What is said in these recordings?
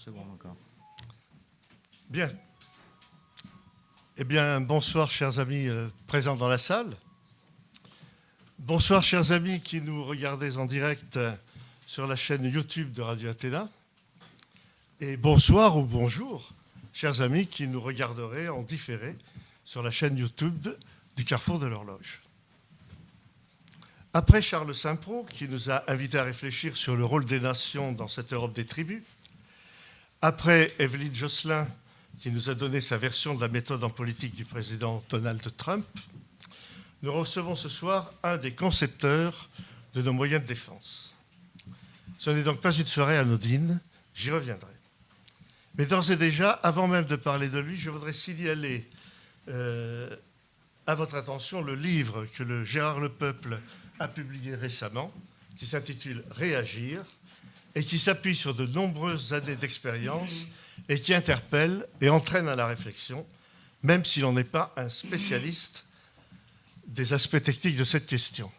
secondes encore. Bien. Eh bien, bonsoir, chers amis présents dans la salle. Bonsoir, chers amis qui nous regardez en direct sur la chaîne YouTube de Radio Athéna. Et bonsoir ou bonjour, chers amis qui nous regarderaient en différé sur la chaîne YouTube du Carrefour de l'Horloge. Après Charles Saint-Prot, qui nous a invités à réfléchir sur le rôle des nations dans cette Europe des tribus, après Evelyne Jocelyn, qui nous a donné sa version de la méthode en politique du président Donald Trump, nous recevons ce soir un des concepteurs de nos moyens de défense. Ce n'est donc pas une soirée anodine, j'y reviendrai. Mais d'ores et déjà, avant même de parler de lui, je voudrais signaler à votre attention le livre que le Gérard Lepeuple a publié récemment, qui s'intitule « Réagir » et qui s'appuie sur de nombreuses années d'expérience et qui interpelle et entraîne à la réflexion, même si l'on n'est pas un spécialiste des aspects techniques de cette question.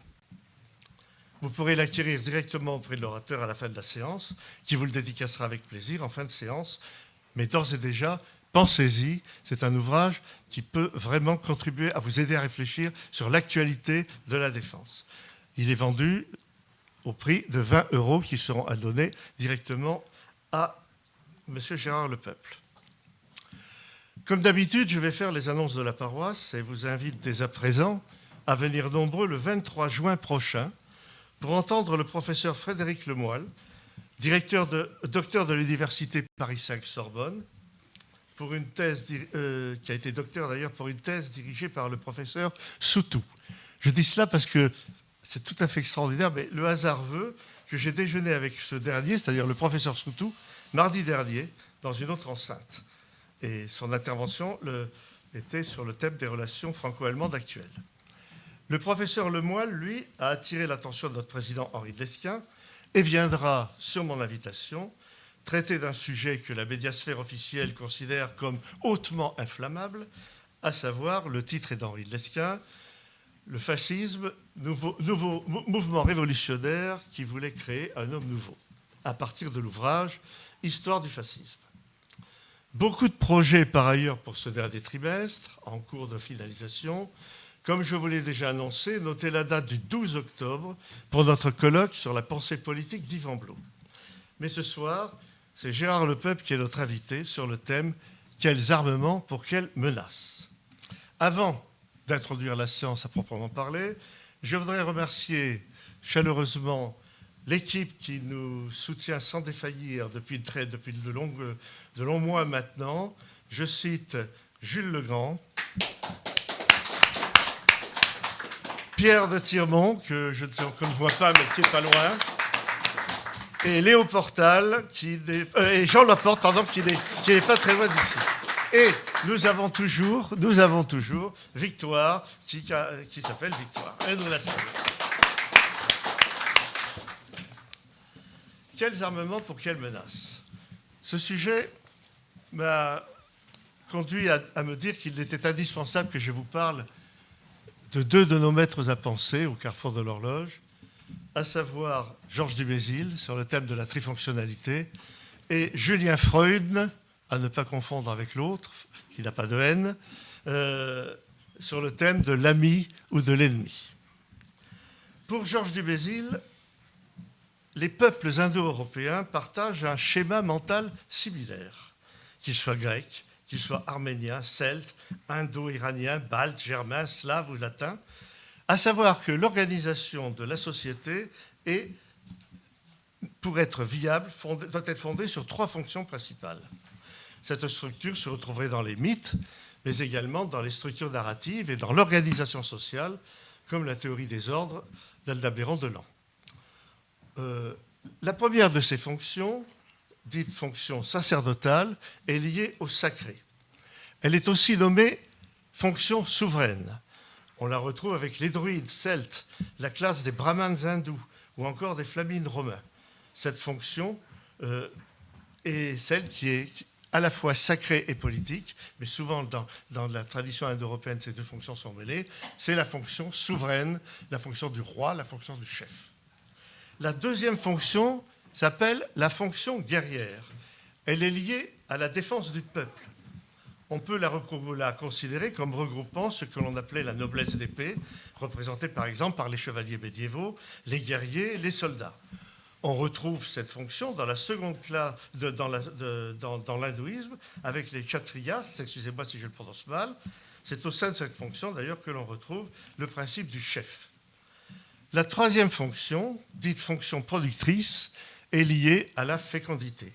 Vous pourrez l'acquérir directement auprès de l'orateur à la fin de la séance, qui vous le dédicacera avec plaisir en fin de séance. Mais d'ores et déjà, pensez-y, c'est un ouvrage qui peut vraiment contribuer à vous aider à réfléchir sur l'actualité de la défense. Il est vendu au prix de 20 € qui seront donnés directement à M. Gérard Lepeuple. Comme d'habitude, je vais faire les annonces de la paroisse et vous invite dès à présent à venir nombreux le 23 juin prochain pour entendre le professeur Frédéric Lemoyle, docteur de l'université Paris V Sorbonne, pour une thèse qui a été docteur d'ailleurs pour une thèse dirigée par le professeur Soutou. Je dis cela parce que c'est tout à fait extraordinaire, mais le hasard veut que j'ai déjeuné avec ce dernier, c'est-à-dire le professeur Soutou, mardi dernier, dans une autre enceinte. Et son intervention était sur le thème des relations franco-allemandes actuelles. Le professeur Le Moal, lui, a attiré l'attention de notre président Henri de Lesquen et viendra, sur mon invitation, traiter d'un sujet que la médiasphère officielle considère comme hautement inflammable, à savoir, le titre est d'Henri de Lesquen, le fascisme, nouveau mouvement révolutionnaire qui voulait créer un homme nouveau, à partir de l'ouvrage « Histoire du fascisme ». Beaucoup de projets, par ailleurs, pour ce dernier trimestre, en cours de finalisation. Comme je vous l'ai déjà annoncé, notez la date du 12 octobre pour notre colloque sur la pensée politique d'Yvan Blot. Mais ce soir, c'est Gérard Lepeuple qui est notre invité sur le thème « Quels armements pour quelles menaces ?». Avant d'introduire la séance à proprement parler, je voudrais remercier chaleureusement l'équipe qui nous soutient sans défaillir depuis de longs mois maintenant. Je cite Jules Legrand, Pierre de Tirmont, que je ne vois pas mais qui est pas loin, et Léo Portal, et Jean Laporte, pardon, qui n'est pas très loin d'ici. Et nous avons toujours Victoire, qui s'appelle Victoire. Et nous la saluons. Quels armements pour quelles menaces ? Ce sujet m'a conduit à me dire qu'il était indispensable que je vous parle de deux de nos maîtres à penser au Carrefour de l'Horloge, à savoir Georges Dumézil sur le thème de la trifonctionnalité et Julien Freud, à ne pas confondre avec l'autre, qui n'a pas de haine, sur le thème de l'ami ou de l'ennemi. Pour Georges Dumézil, les peuples indo-européens partagent un schéma mental similaire, qu'ils soient grecs, qu'ils soient arméniens, celtes, indo-iraniens, baltes, germains, slaves ou latins, à savoir que l'organisation de la société est, pour être viable, doit être fondée sur trois fonctions principales. Cette structure se retrouverait dans les mythes, mais également dans les structures narratives et dans l'organisation sociale, comme la théorie des ordres d'Aldabaran de Lan. La première de ces fonctions, dite fonction sacerdotale, est liée au sacré. Elle est aussi nommée fonction souveraine. On la retrouve avec les druides celtes, la classe des brahmanes hindous ou encore des flamines romains. Cette fonction est celle qui est à la fois sacrée et politique, mais souvent dans la tradition indo-européenne, ces deux fonctions sont mêlées. C'est la fonction souveraine, la fonction du roi, la fonction du chef. La deuxième fonction s'appelle la fonction guerrière. Elle est liée à la défense du peuple. On peut la considérer comme regroupant ce que l'on appelait la noblesse d'épée, représentée par exemple par les chevaliers médiévaux, les guerriers, les soldats. On retrouve cette fonction dans la seconde classe, dans l'hindouisme, avec les kshatriyas, excusez-moi si je le prononce mal. C'est au sein de cette fonction d'ailleurs que l'on retrouve le principe du chef. La troisième fonction, dite fonction productrice, est liée à la fécondité.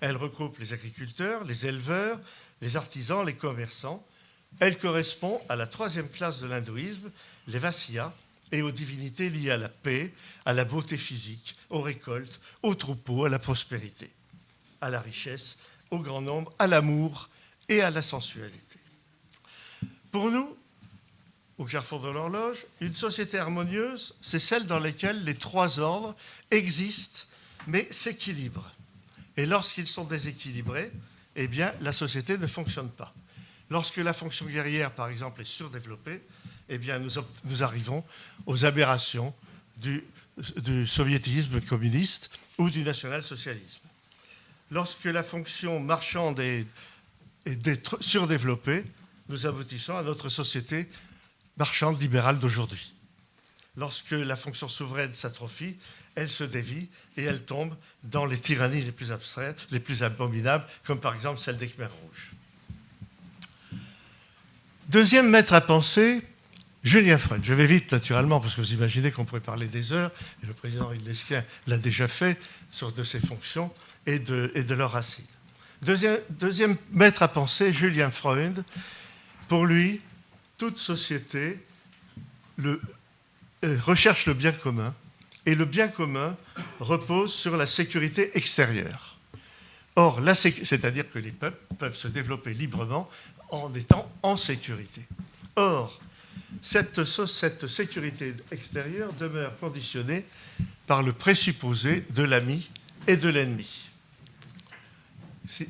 Elle regroupe les agriculteurs, les éleveurs, les artisans, les commerçants. Elle correspond à la troisième classe de l'hindouisme, les Vasyas, et aux divinités liées à la paix, à la beauté physique, aux récoltes, aux troupeaux, à la prospérité, à la richesse, au grand nombre, à l'amour et à la sensualité. Pour nous, au Carrefour de l'Horloge, une société harmonieuse, c'est celle dans laquelle les trois ordres existent, mais s'équilibrent. Et lorsqu'ils sont déséquilibrés, eh bien, la société ne fonctionne pas. Lorsque la fonction guerrière, par exemple, est surdéveloppée, eh bien, nous arrivons aux aberrations du soviétisme communiste ou du national-socialisme. Lorsque la fonction marchande est surdéveloppée, nous aboutissons à notre société marchande libérale d'aujourd'hui. Lorsque la fonction souveraine s'atrophie, elle se dévie et elle tombe dans les tyrannies les plus abstraites, les plus abominables, comme par exemple celle des Khmer Rouges. Deuxième maître à penser, Julien Freud. Je vais vite, naturellement, parce que vous imaginez qu'on pourrait parler des heures, et le président Henri de Lesquen l'a déjà fait, sur de ses fonctions et de leurs racines. Deuxième maître à penser, Julien Freud. Pour lui, toute société recherche le bien commun, et le bien commun repose sur la sécurité extérieure. Or, c'est-à-dire que les peuples peuvent se développer librement en étant en sécurité. Or, cette sécurité extérieure demeure conditionnée par le présupposé de l'ami et de l'ennemi. Il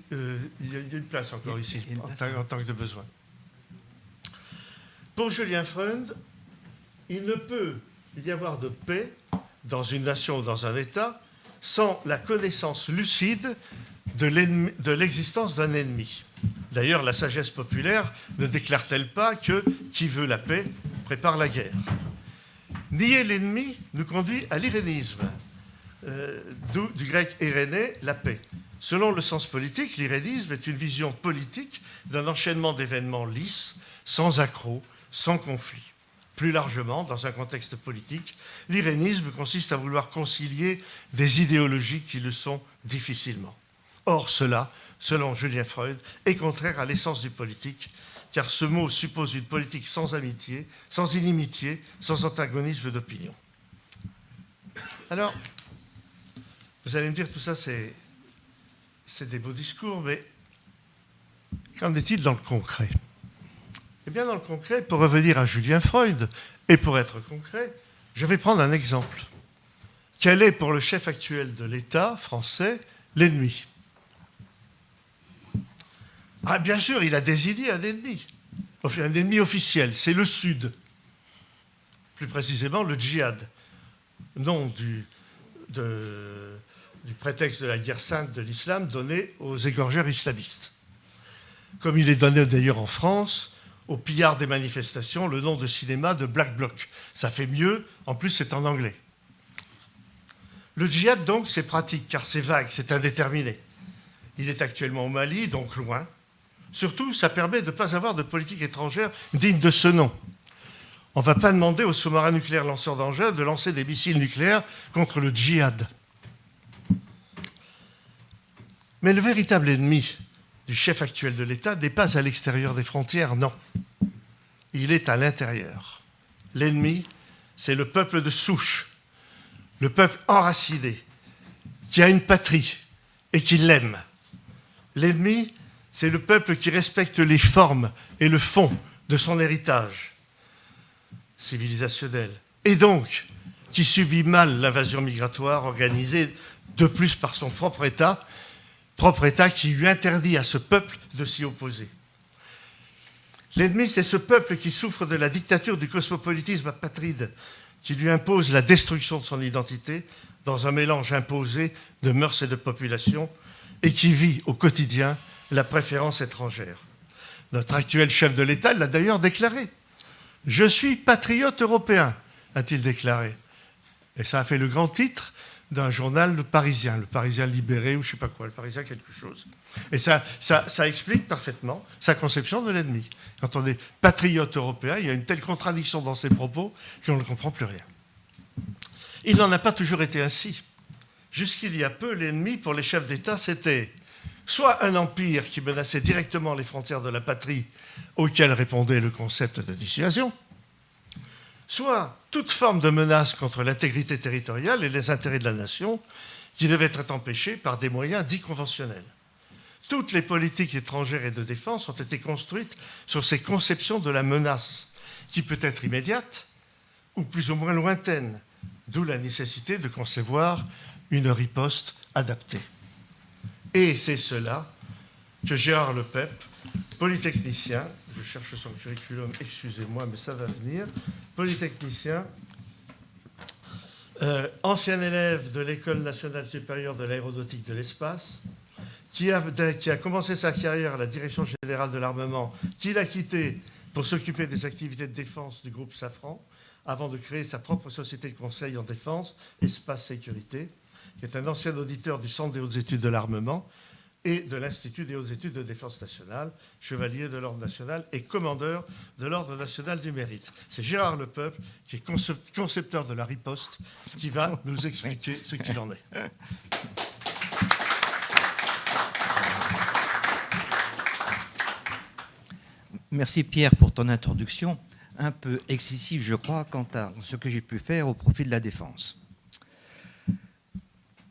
y a une place encore ici, en tant que de besoin. Pour Julien Freund, il ne peut y avoir de paix dans une nation ou dans un État sans la connaissance lucide de l'existence d'un ennemi. D'ailleurs, la sagesse populaire ne déclare-t-elle pas que qui veut la paix prépare la guerre? Nier l'ennemi nous conduit à l'irénisme, d'où du grec irénée, la paix. Selon le sens politique, l'irénisme est une vision politique d'un enchaînement d'événements lisses, sans accroc, sans conflit. Plus largement, dans un contexte politique, l'irénisme consiste à vouloir concilier des idéologies qui le sont difficilement. Or, cela, selon Julien Freud, est contraire à l'essence du politique, car ce mot suppose une politique sans amitié, sans inimitié, sans antagonisme d'opinion. Alors, vous allez me dire, tout ça, c'est des beaux discours, mais qu'en est-il dans le concret ? Eh bien, dans le concret, pour revenir à Julien Freud, et pour être concret, je vais prendre un exemple. Quel est pour le chef actuel de l'État français l'ennemi ? Ah, bien sûr, il a désigné un ennemi officiel, c'est le Sud, plus précisément le djihad, nom du prétexte de la guerre sainte de l'islam donné aux égorgeurs islamistes. Comme il est donné d'ailleurs en France, au pillard des manifestations, le nom de cinéma de Black Bloc. Ça fait mieux, en plus c'est en anglais. Le djihad, donc, c'est pratique, car c'est vague, c'est indéterminé. Il est actuellement au Mali, donc loin. Surtout, ça permet de ne pas avoir de politique étrangère digne de ce nom. On ne va pas demander aux sous-marins nucléaires lanceurs d'engins de lancer des missiles nucléaires contre le djihad. Mais le véritable ennemi du chef actuel de l'État n'est pas à l'extérieur des frontières, non. Il est à l'intérieur. L'ennemi, c'est le peuple de souche, le peuple enraciné, qui a une patrie et qui l'aime. L'ennemi, c'est le peuple qui respecte les formes et le fond de son héritage civilisationnel, et donc qui subit mal l'invasion migratoire organisée de plus par son propre État qui lui interdit à ce peuple de s'y opposer. L'ennemi, c'est ce peuple qui souffre de la dictature du cosmopolitisme apatride, qui lui impose la destruction de son identité dans un mélange imposé de mœurs et de population, et qui vit au quotidien la préférence étrangère. Notre actuel chef de l'État l'a d'ailleurs déclaré. « Je suis patriote européen », a-t-il déclaré. Et ça a fait le grand titre d'un journal le Parisien libéré ou je ne sais pas quoi, le Parisien quelque chose. Et ça explique parfaitement sa conception de l'ennemi. Quand on est patriote européen, il y a une telle contradiction dans ses propos qu'on ne comprend plus rien. Il n'en a pas toujours été ainsi. Jusqu'il y a peu, l'ennemi pour les chefs d'État, c'était soit un empire qui menaçait directement les frontières de la patrie auquel répondait le concept de dissuasion, soit toute forme de menace contre l'intégrité territoriale et les intérêts de la nation qui devait être empêchée par des moyens dits conventionnels. Toutes les politiques étrangères et de défense ont été construites sur ces conceptions de la menace, qui peut être immédiate ou plus ou moins lointaine, d'où la nécessité de concevoir une riposte adaptée. Et c'est cela que Gérard Lepeuple, polytechnicien, je cherche son curriculum, excusez-moi, mais ça va venir, polytechnicien, ancien élève de l'École nationale supérieure de l'aéronautique de l'espace, qui a commencé sa carrière à la direction générale de l'armement, qu'il a quitté pour s'occuper des activités de défense du groupe Safran, avant de créer sa propre société de conseil en défense, Espace Sécurité, qui est un ancien auditeur du Centre des hautes études de l'armement et de l'Institut des hautes études de défense nationale, chevalier de l'Ordre national et commandeur de l'Ordre national du mérite. C'est Gérard Lepeuple, qui est concepteur de la riposte, qui va nous expliquer ce qu'il en est. Merci Pierre pour ton introduction, un peu excessive je crois, quant à ce que j'ai pu faire au profit de la défense.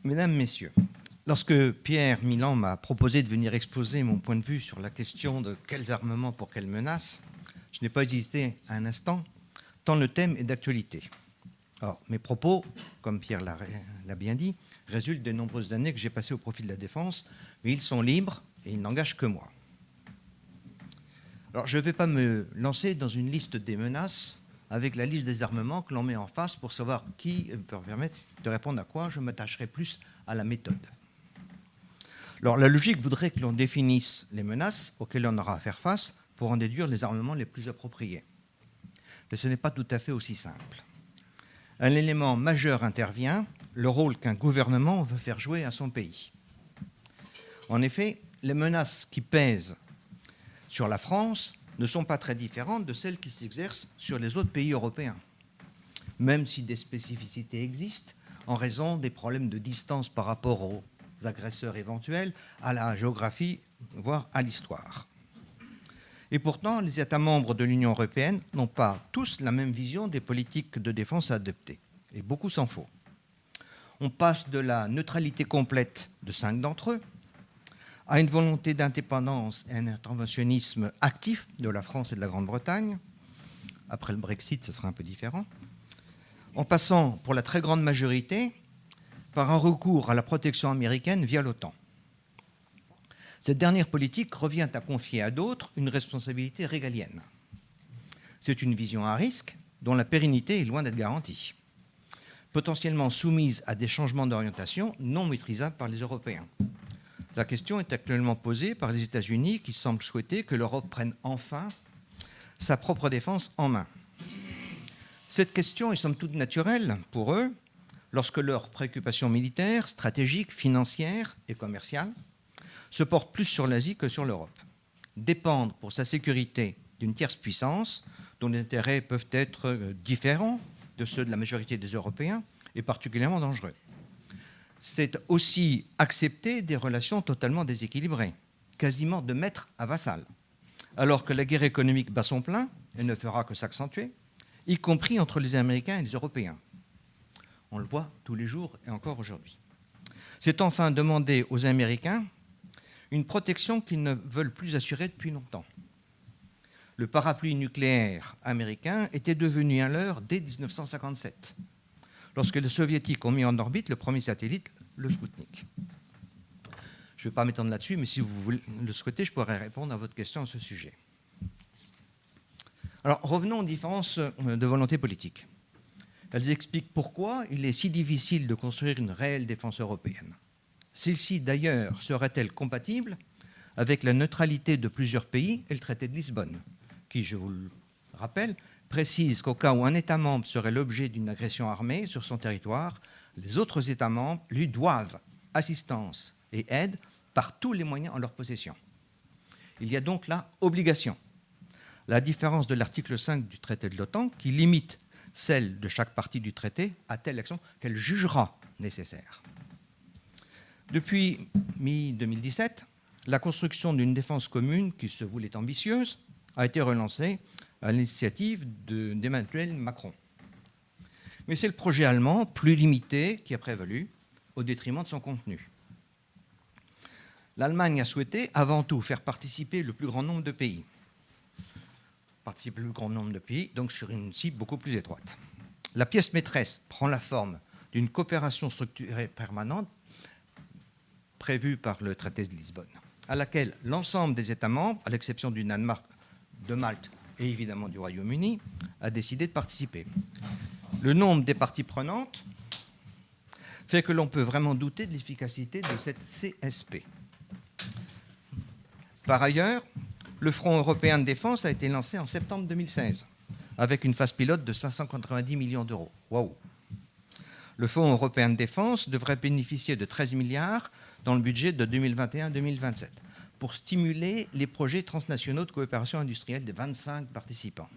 Mesdames, Messieurs, lorsque Pierre Milan m'a proposé de venir exposer mon point de vue sur la question de quels armements pour quelles menaces, je n'ai pas hésité un instant, tant le thème est d'actualité. Alors, mes propos, comme Pierre l'a bien dit, résultent des nombreuses années que j'ai passées au profit de la défense, mais ils sont libres et ils n'engagent que moi. Alors, je ne vais pas me lancer dans une liste des menaces avec la liste des armements que l'on met en face pour savoir qui peut permettre de répondre à quoi. Je m'attacherai plus à la méthode. Alors, la logique voudrait que l'on définisse les menaces auxquelles on aura à faire face pour en déduire les armements les plus appropriés. Mais ce n'est pas tout à fait aussi simple. Un élément majeur intervient, le rôle qu'un gouvernement veut faire jouer à son pays. En effet, les menaces qui pèsent sur la France ne sont pas très différentes de celles qui s'exercent sur les autres pays européens, même si des spécificités existent en raison des problèmes de distance par rapport aux agresseurs éventuels, à la géographie, voire à l'histoire. Et pourtant, les États membres de l'Union européenne n'ont pas tous la même vision des politiques de défense à adopter, et beaucoup s'en faut. On passe de la neutralité complète de 5 d'entre eux, à une volonté d'indépendance et un interventionnisme actif de la France et de la Grande-Bretagne. Après le Brexit, ce sera un peu différent. En passant, pour la très grande majorité, par un recours à la protection américaine via l'OTAN. Cette dernière politique revient à confier à d'autres une responsabilité régalienne. C'est une vision à risque dont la pérennité est loin d'être garantie, potentiellement soumise à des changements d'orientation non maîtrisables par les Européens. La question est actuellement posée par les États-Unis qui semblent souhaiter que l'Europe prenne enfin sa propre défense en main. Cette question est somme toute naturelle pour eux lorsque leurs préoccupations militaires, stratégiques, financières et commerciales se portent plus sur l'Asie que sur l'Europe. Dépendre pour sa sécurité d'une tierce puissance dont les intérêts peuvent être différents de ceux de la majorité des Européens est particulièrement dangereux. C'est aussi accepter des relations totalement déséquilibrées, quasiment de maître à vassal, alors que la guerre économique bat son plein et ne fera que s'accentuer, y compris entre les Américains et les Européens. On le voit tous les jours et encore aujourd'hui. C'est enfin demander aux Américains une protection qu'ils ne veulent plus assurer depuis longtemps. Le parapluie nucléaire américain était devenu un leurre dès 1957. Lorsque les Soviétiques ont mis en orbite le premier satellite, le Spoutnik. Je ne vais pas m'étendre là-dessus, mais si vous le souhaitez, je pourrais répondre à votre question à ce sujet. Alors, revenons aux différences de volonté politique. Elles expliquent pourquoi il est si difficile de construire une réelle défense européenne. Celle-ci, d'ailleurs, sera-t-elle compatible avec la neutralité de plusieurs pays et le traité de Lisbonne, qui, je vous le rappelle, précise qu'au cas où un État membre serait l'objet d'une agression armée sur son territoire, les autres États membres lui doivent assistance et aide par tous les moyens en leur possession. Il y a donc là obligation. La différence de l'article 5 du traité de l'OTAN, qui limite celle de chaque partie du traité à telle action qu'elle jugera nécessaire. Depuis mi-2017, la construction d'une défense commune qui se voulait ambitieuse a été relancée à l'initiative d'Emmanuel Macron. Mais c'est le projet allemand, plus limité, qui a prévalu au détriment de son contenu. L'Allemagne a souhaité avant tout faire participer le plus grand nombre de pays. Donc sur une cible beaucoup plus étroite. La pièce maîtresse prend la forme d'une coopération structurée permanente prévue par le traité de Lisbonne, à laquelle l'ensemble des États membres, à l'exception du Danemark, de Malte et évidemment du Royaume-Uni, a décidé de participer. Le nombre des parties prenantes fait que l'on peut vraiment douter de l'efficacité de cette CSP. Par ailleurs, le Front européen de défense a été lancé en septembre 2016, avec une phase pilote de 590 millions d'euros. Waouh ! Le Fonds européen de défense devrait bénéficier de 13 milliards dans le budget de 2021-2027 pour stimuler les projets transnationaux de coopération industrielle des 25 participants,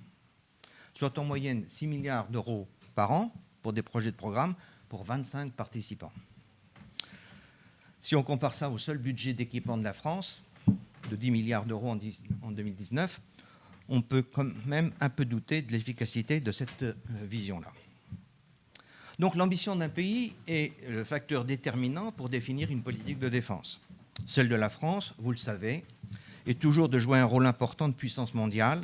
soit en moyenne 6 milliards d'euros par an pour des projets de programme pour 25 participants. Si on compare ça au seul budget d'équipement de la France, de 10 milliards d'euros en 2019, on peut quand même un peu douter de l'efficacité de cette vision-là. Donc l'ambition d'un pays est le facteur déterminant pour définir une politique de défense. Celle de la France, vous le savez, est toujours de jouer un rôle important de puissance mondiale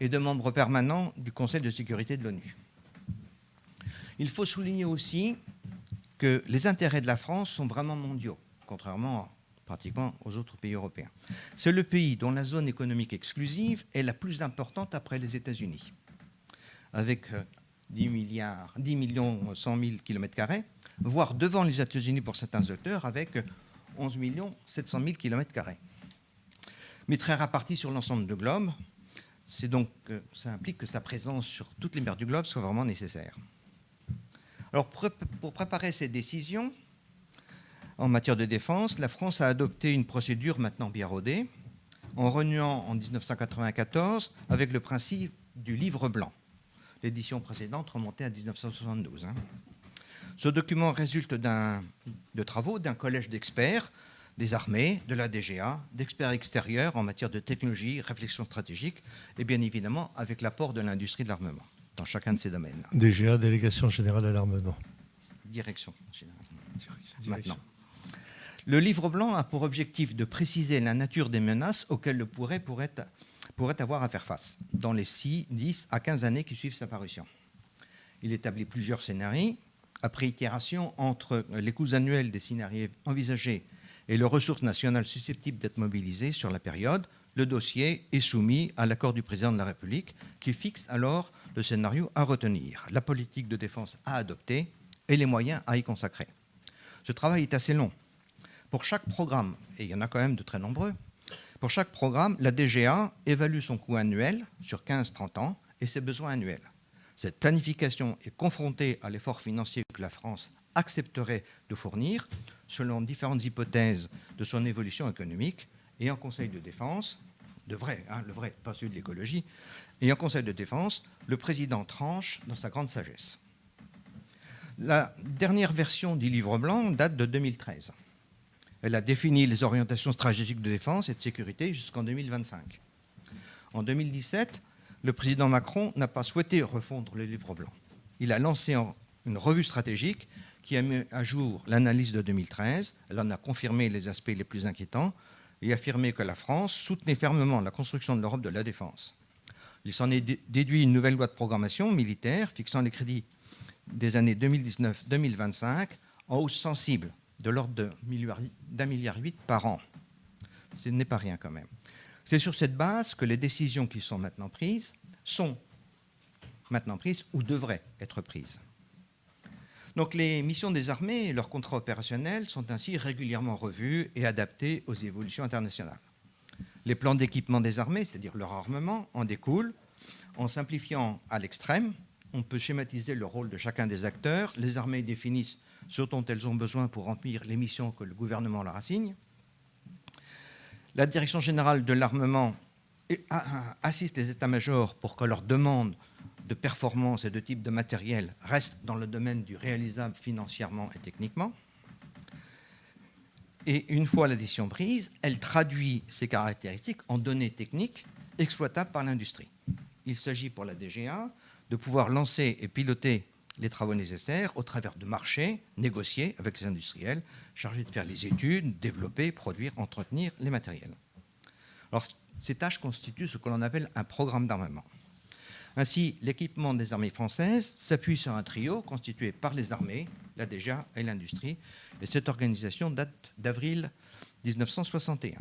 et de membre permanent du Conseil de sécurité de l'ONU. Il faut souligner aussi que les intérêts de la France sont vraiment mondiaux, contrairement pratiquement aux autres pays européens. C'est le pays dont la zone économique exclusive est la plus importante après les États-Unis. Avec 10 millions 100 000 km², voire devant les États-Unis pour certains secteurs, avec 11 millions 700 000 km². Mais très réparti sur l'ensemble du globe, ça implique que sa présence sur toutes les mers du globe soit vraiment nécessaire. Alors, pour préparer ces décisions en matière de défense, la France a adopté une procédure maintenant bien rodée, en renouant en 1994 avec le principe du livre blanc. L'édition précédente remontait à 1972. Ce document résulte de travaux d'un collège d'experts des armées, de la DGA, d'experts extérieurs en matière de technologie, réflexion stratégique, et bien évidemment avec l'apport de l'industrie de l'armement dans chacun de ces domaines. DGA, Délégation Générale à l'Armement. Direction Générale. Maintenant. Le livre blanc a pour objectif de préciser la nature des menaces auxquelles le pourrait avoir à faire face dans les 10 à 15 années qui suivent sa parution. Il établit plusieurs scénarios. Après itération entre les coûts annuels des scénarios envisagés et les ressources nationales susceptibles d'être mobilisées sur la période, le dossier est soumis à l'accord du président de la République qui fixe alors le scénario à retenir, la politique de défense à adopter et les moyens à y consacrer. Ce travail est assez long. Pour chaque programme, et il y en a quand même de très nombreux, pour chaque programme, la DGA évalue son coût annuel sur 15-30 ans et ses besoins annuels. Cette planification est confrontée à l'effort financier que la France accepterait de fournir selon différentes hypothèses de son évolution économique. Et en Conseil de défense, le vrai, pas celui de l'écologie, et en Conseil de défense, le président tranche dans sa grande sagesse. La dernière version du livre blanc date de 2013. Elle a défini les orientations stratégiques de défense et de sécurité jusqu'en 2025. En 2017, le président Macron n'a pas souhaité refondre le livre blanc. Il a lancé une revue stratégique qui a mis à jour l'analyse de 2013. Elle en a confirmé les aspects les plus inquiétants et affirmé que la France soutenait fermement la construction de l'Europe de la défense. Il s'en est déduit une nouvelle loi de programmation militaire fixant les crédits des années 2019-2025 en hausse sensible, de l'ordre de 1,8 milliard par an. Ce n'est pas rien quand même. C'est sur cette base que les décisions qui sont maintenant prises ou devraient être prises. Donc les missions des armées et leurs contrats opérationnels sont ainsi régulièrement revues et adaptées aux évolutions internationales. Les plans d'équipement des armées, c'est-à-dire leur armement, en découlent. En simplifiant à l'extrême, on peut schématiser le rôle de chacun des acteurs. Les armées définissent ce dont elles ont besoin pour remplir les missions que le gouvernement leur assigne. La Direction générale de l'armement assiste les états-majors pour que leurs demandes de performance et de type de matériel restent dans le domaine du réalisable financièrement et techniquement. Et une fois la décision prise, elle traduit ces caractéristiques en données techniques exploitables par l'industrie. Il s'agit pour la DGA de pouvoir lancer et piloter les travaux nécessaires au travers de marchés négociés avec les industriels, chargés de faire les études, développer, produire, entretenir les matériels. Alors, ces tâches constituent ce que l'on appelle un programme d'armement. Ainsi, l'équipement des armées françaises s'appuie sur un trio constitué par les armées, la DGA et l'industrie, et cette organisation date d'avril 1961.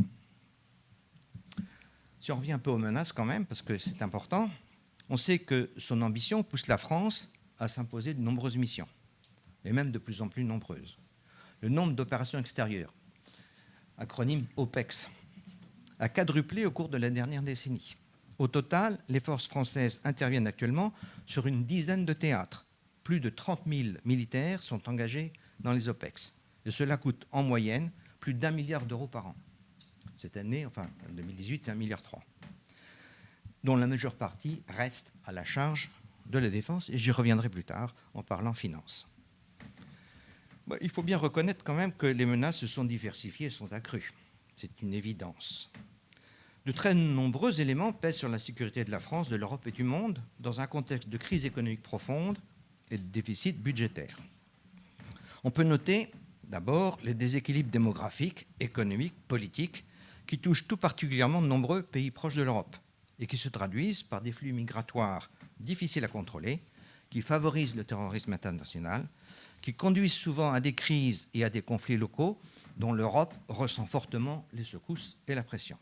Si on revient un peu aux menaces quand même, parce que c'est important, on sait que son ambition pousse la France à s'imposer de nombreuses missions, et même de plus en plus nombreuses. Le nombre d'opérations extérieures, acronyme OPEX, a quadruplé au cours de la dernière décennie. Au total, les forces françaises interviennent actuellement sur une dizaine de théâtres. Plus de 30 000 militaires sont engagés dans les OPEX. Et cela coûte en moyenne plus d'1 milliard d'euros par an. Cette année, enfin 2018, c'est 1,3 milliard, dont la majeure partie reste à la charge de la défense, et j'y reviendrai plus tard en parlant finance. Il faut bien reconnaître quand même que les menaces se sont diversifiées et sont accrues. C'est une évidence. De très nombreux éléments pèsent sur la sécurité de la France, de l'Europe et du monde dans un contexte de crise économique profonde et de déficit budgétaire. On peut noter d'abord les déséquilibres démographiques, économiques, politiques qui touchent tout particulièrement de nombreux pays proches de l'Europe et qui se traduisent par des flux migratoires difficiles à contrôler, qui favorisent le terrorisme international, qui conduisent souvent à des crises et à des conflits locaux dont l'Europe ressent fortement les secousses et la pression.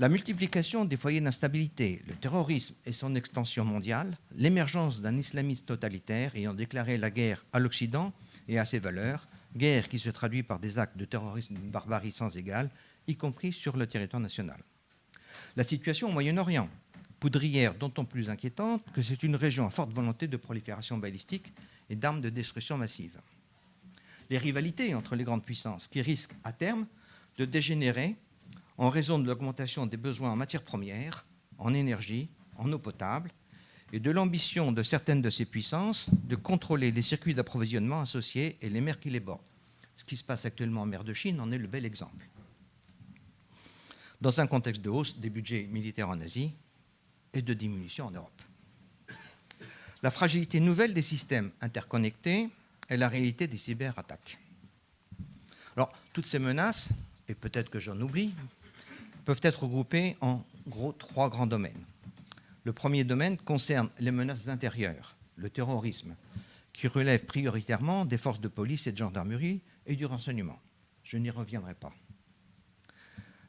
La multiplication des foyers d'instabilité, le terrorisme et son extension mondiale, l'émergence d'un islamisme totalitaire ayant déclaré la guerre à l'Occident et à ses valeurs, guerre qui se traduit par des actes de terrorisme d'une barbarie sans égale, y compris sur le territoire national. La situation au Moyen-Orient, poudrière d'autant plus inquiétante que c'est une région à forte volonté de prolifération balistique et d'armes de destruction massive. Les rivalités entre les grandes puissances qui risquent à terme de dégénérer en raison de l'augmentation des besoins en matières premières, en énergie, en eau potable, et de l'ambition de certaines de ces puissances de contrôler les circuits d'approvisionnement associés et les mers qui les bordent. Ce qui se passe actuellement en mer de Chine en est le bel exemple. Dans un contexte de hausse des budgets militaires en Asie et de diminution en Europe. La fragilité nouvelle des systèmes interconnectés et la réalité des cyberattaques. Alors, toutes ces menaces, et peut-être que j'en oublie, peuvent être regroupés en gros 3 grands domaines. Le premier domaine concerne les menaces intérieures, le terrorisme, qui relève prioritairement des forces de police et de gendarmerie et du renseignement. Je n'y reviendrai pas.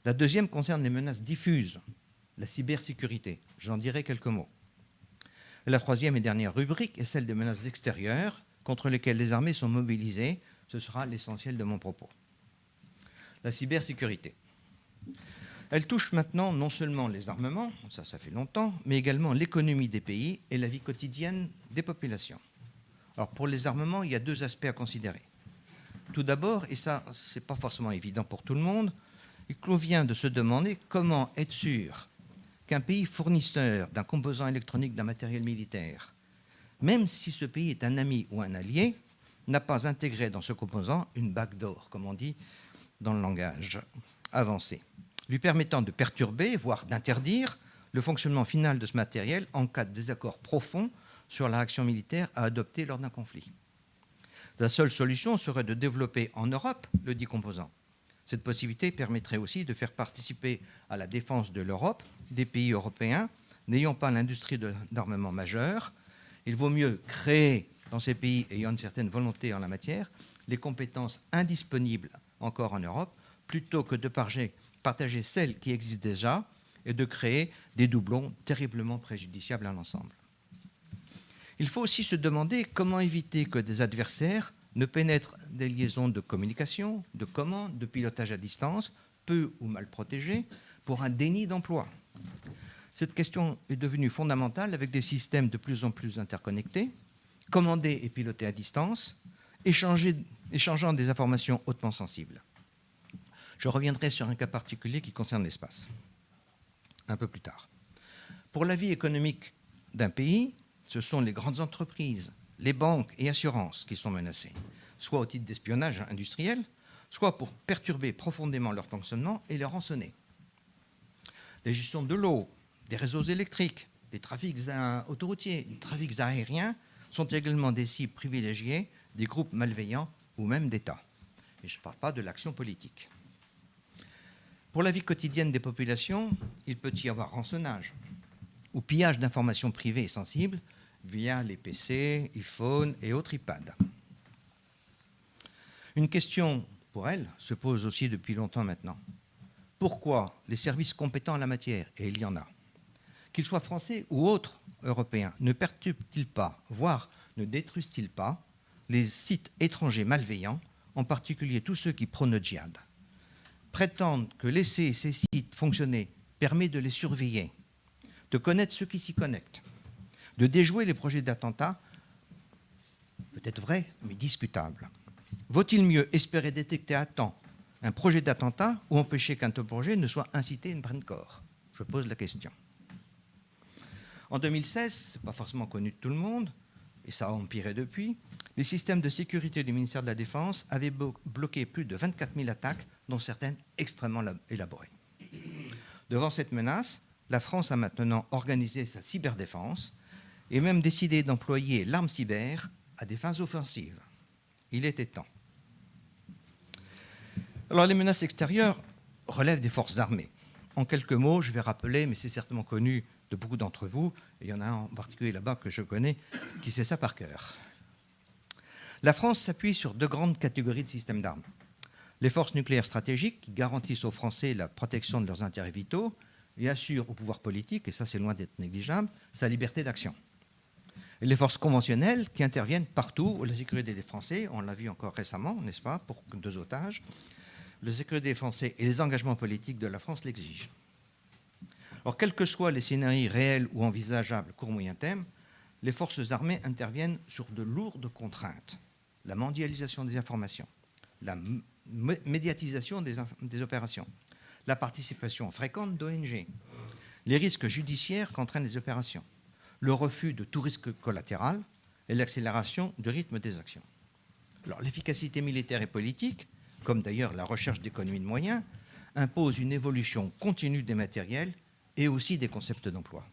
La deuxième concerne les menaces diffuses, la cybersécurité. J'en dirai quelques mots. La troisième et dernière rubrique est celle des menaces extérieures, contre lesquelles les armées sont mobilisées. Ce sera l'essentiel de mon propos. La cybersécurité. Elle touche maintenant non seulement les armements, ça fait longtemps, mais également l'économie des pays et la vie quotidienne des populations. Alors pour les armements, il y a 2 aspects à considérer. Tout d'abord, et ça c'est pas forcément évident pour tout le monde, il convient de se demander comment être sûr qu'un pays fournisseur d'un composant électronique d'un matériel militaire, même si ce pays est un ami ou un allié, n'a pas intégré dans ce composant une backdoor, comme on dit dans le langage avancé, lui permettant de perturber, voire d'interdire, le fonctionnement final de ce matériel en cas de désaccord profond sur la réaction militaire à adopter lors d'un conflit. La seule solution serait de développer en Europe le dit composant. Cette possibilité permettrait aussi de faire participer à la défense de l'Europe des pays européens n'ayant pas l'industrie d'armement majeure. Il vaut mieux créer dans ces pays ayant une certaine volonté en la matière les compétences indisponibles encore en Europe plutôt que de partager celles qui existent déjà et de créer des doublons terriblement préjudiciables à l'ensemble. Il faut aussi se demander comment éviter que des adversaires ne pénètrent des liaisons de communication, de commande, de pilotage à distance, peu ou mal protégées, pour un déni d'emploi. Cette question est devenue fondamentale avec des systèmes de plus en plus interconnectés, commandés et pilotés à distance, échangeant des informations hautement sensibles. Je reviendrai sur un cas particulier qui concerne l'espace un peu plus tard. Pour la vie économique d'un pays, ce sont les grandes entreprises, les banques et assurances qui sont menacées, soit au titre d'espionnage industriel, soit pour perturber profondément leur fonctionnement et les rançonner. La gestion de l'eau, des réseaux électriques, des trafics autoroutiers, des trafics aériens sont également des cibles privilégiées des groupes malveillants ou même d'États. Et je ne parle pas de l'action politique. Pour la vie quotidienne des populations, il peut y avoir rançonnage ou pillage d'informations privées et sensibles via les PC, iPhone et autres iPads. Une question, pour elle, se pose aussi depuis longtemps maintenant. Pourquoi les services compétents en la matière, et il y en a, qu'ils soient français ou autres européens, ne perturbent-ils pas, voire ne détruisent-ils pas, les sites étrangers malveillants, en particulier tous ceux qui prônent le djihad ? Prétendent que laisser ces sites fonctionner permet de les surveiller, de connaître ceux qui s'y connectent, de déjouer les projets d'attentats, peut-être vrais, mais discutables. Vaut-il mieux espérer détecter à temps un projet d'attentat ou empêcher qu'un tel projet ne soit incité et ne prenne corps ? Je pose la question. En 2016, ce n'est pas forcément connu de tout le monde, et ça a empiré depuis, les systèmes de sécurité du ministère de la Défense avaient bloqué plus de 24 000 attaques, dont certaines extrêmement élaborées. Devant cette menace, la France a maintenant organisé sa cyberdéfense et même décidé d'employer l'arme cyber à des fins offensives. Il était temps. Alors les menaces extérieures relèvent des forces armées. En quelques mots, je vais rappeler, mais c'est certainement connu de beaucoup d'entre vous, et il y en a un en particulier là-bas que je connais, qui sait ça par cœur. La France s'appuie sur deux grandes catégories de systèmes d'armes. Les forces nucléaires stratégiques qui garantissent aux Français la protection de leurs intérêts vitaux et assurent au pouvoir politique, et ça c'est loin d'être négligeable, sa liberté d'action. Et les forces conventionnelles qui interviennent partout où la sécurité des Français, on l'a vu encore récemment, n'est-ce pas, pour 2 otages, la sécurité des Français et les engagements politiques de la France l'exigent. Alors, quels que soient les scénarios réels ou envisageables court-moyen terme, les forces armées interviennent sur de lourdes contraintes. La mondialisation des informations, la médiatisation des opérations, la participation fréquente d'ONG, les risques judiciaires qu'entraînent les opérations, le refus de tout risque collatéral et l'accélération du rythme des actions. Alors, l'efficacité militaire et politique, comme d'ailleurs la recherche d'économies de moyens, impose une évolution continue des matériels et aussi des concepts d'emploi.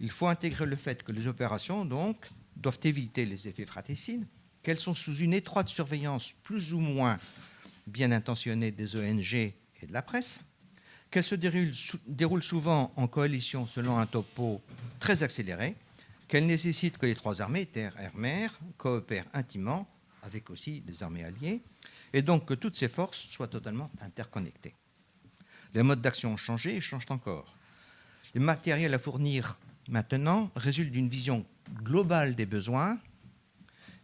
Il faut intégrer le fait que les opérations, donc, doivent éviter les effets fratricides, qu'elles sont sous une étroite surveillance plus ou moins bien intentionnée des ONG et de la presse, qu'elles se déroulent souvent en coalition selon un topo très accéléré, qu'elles nécessitent que les 3 armées, terre, air, mer, coopèrent intimement, avec aussi des armées alliées, et donc que toutes ces forces soient totalement interconnectées. Les modes d'action ont changé et changent encore. Les matériels à fournir maintenant résultent d'une vision globale des besoins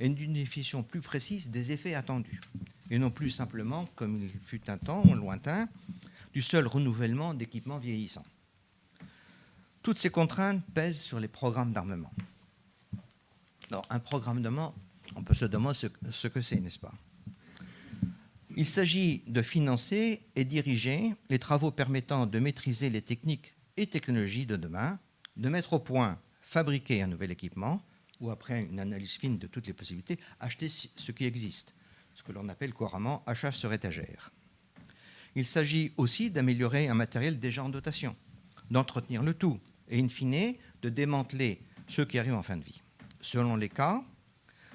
et d'une définition plus précise des effets attendus, et non plus simplement, comme il fut un temps lointain, du seul renouvellement d'équipements vieillissants. Toutes ces contraintes pèsent sur les programmes d'armement. Alors, un programme d'armement, on peut se demander ce que c'est, n'est-ce pas ? Il s'agit de financer et diriger les travaux permettant de maîtriser les techniques et technologies de demain, de mettre au point, fabriquer un nouvel équipement, ou après une analyse fine de toutes les possibilités, acheter ce qui existe, ce que l'on appelle couramment achat sur étagère. Il s'agit aussi d'améliorer un matériel déjà en dotation, d'entretenir le tout, et in fine, de démanteler ceux qui arrivent en fin de vie. Selon les cas,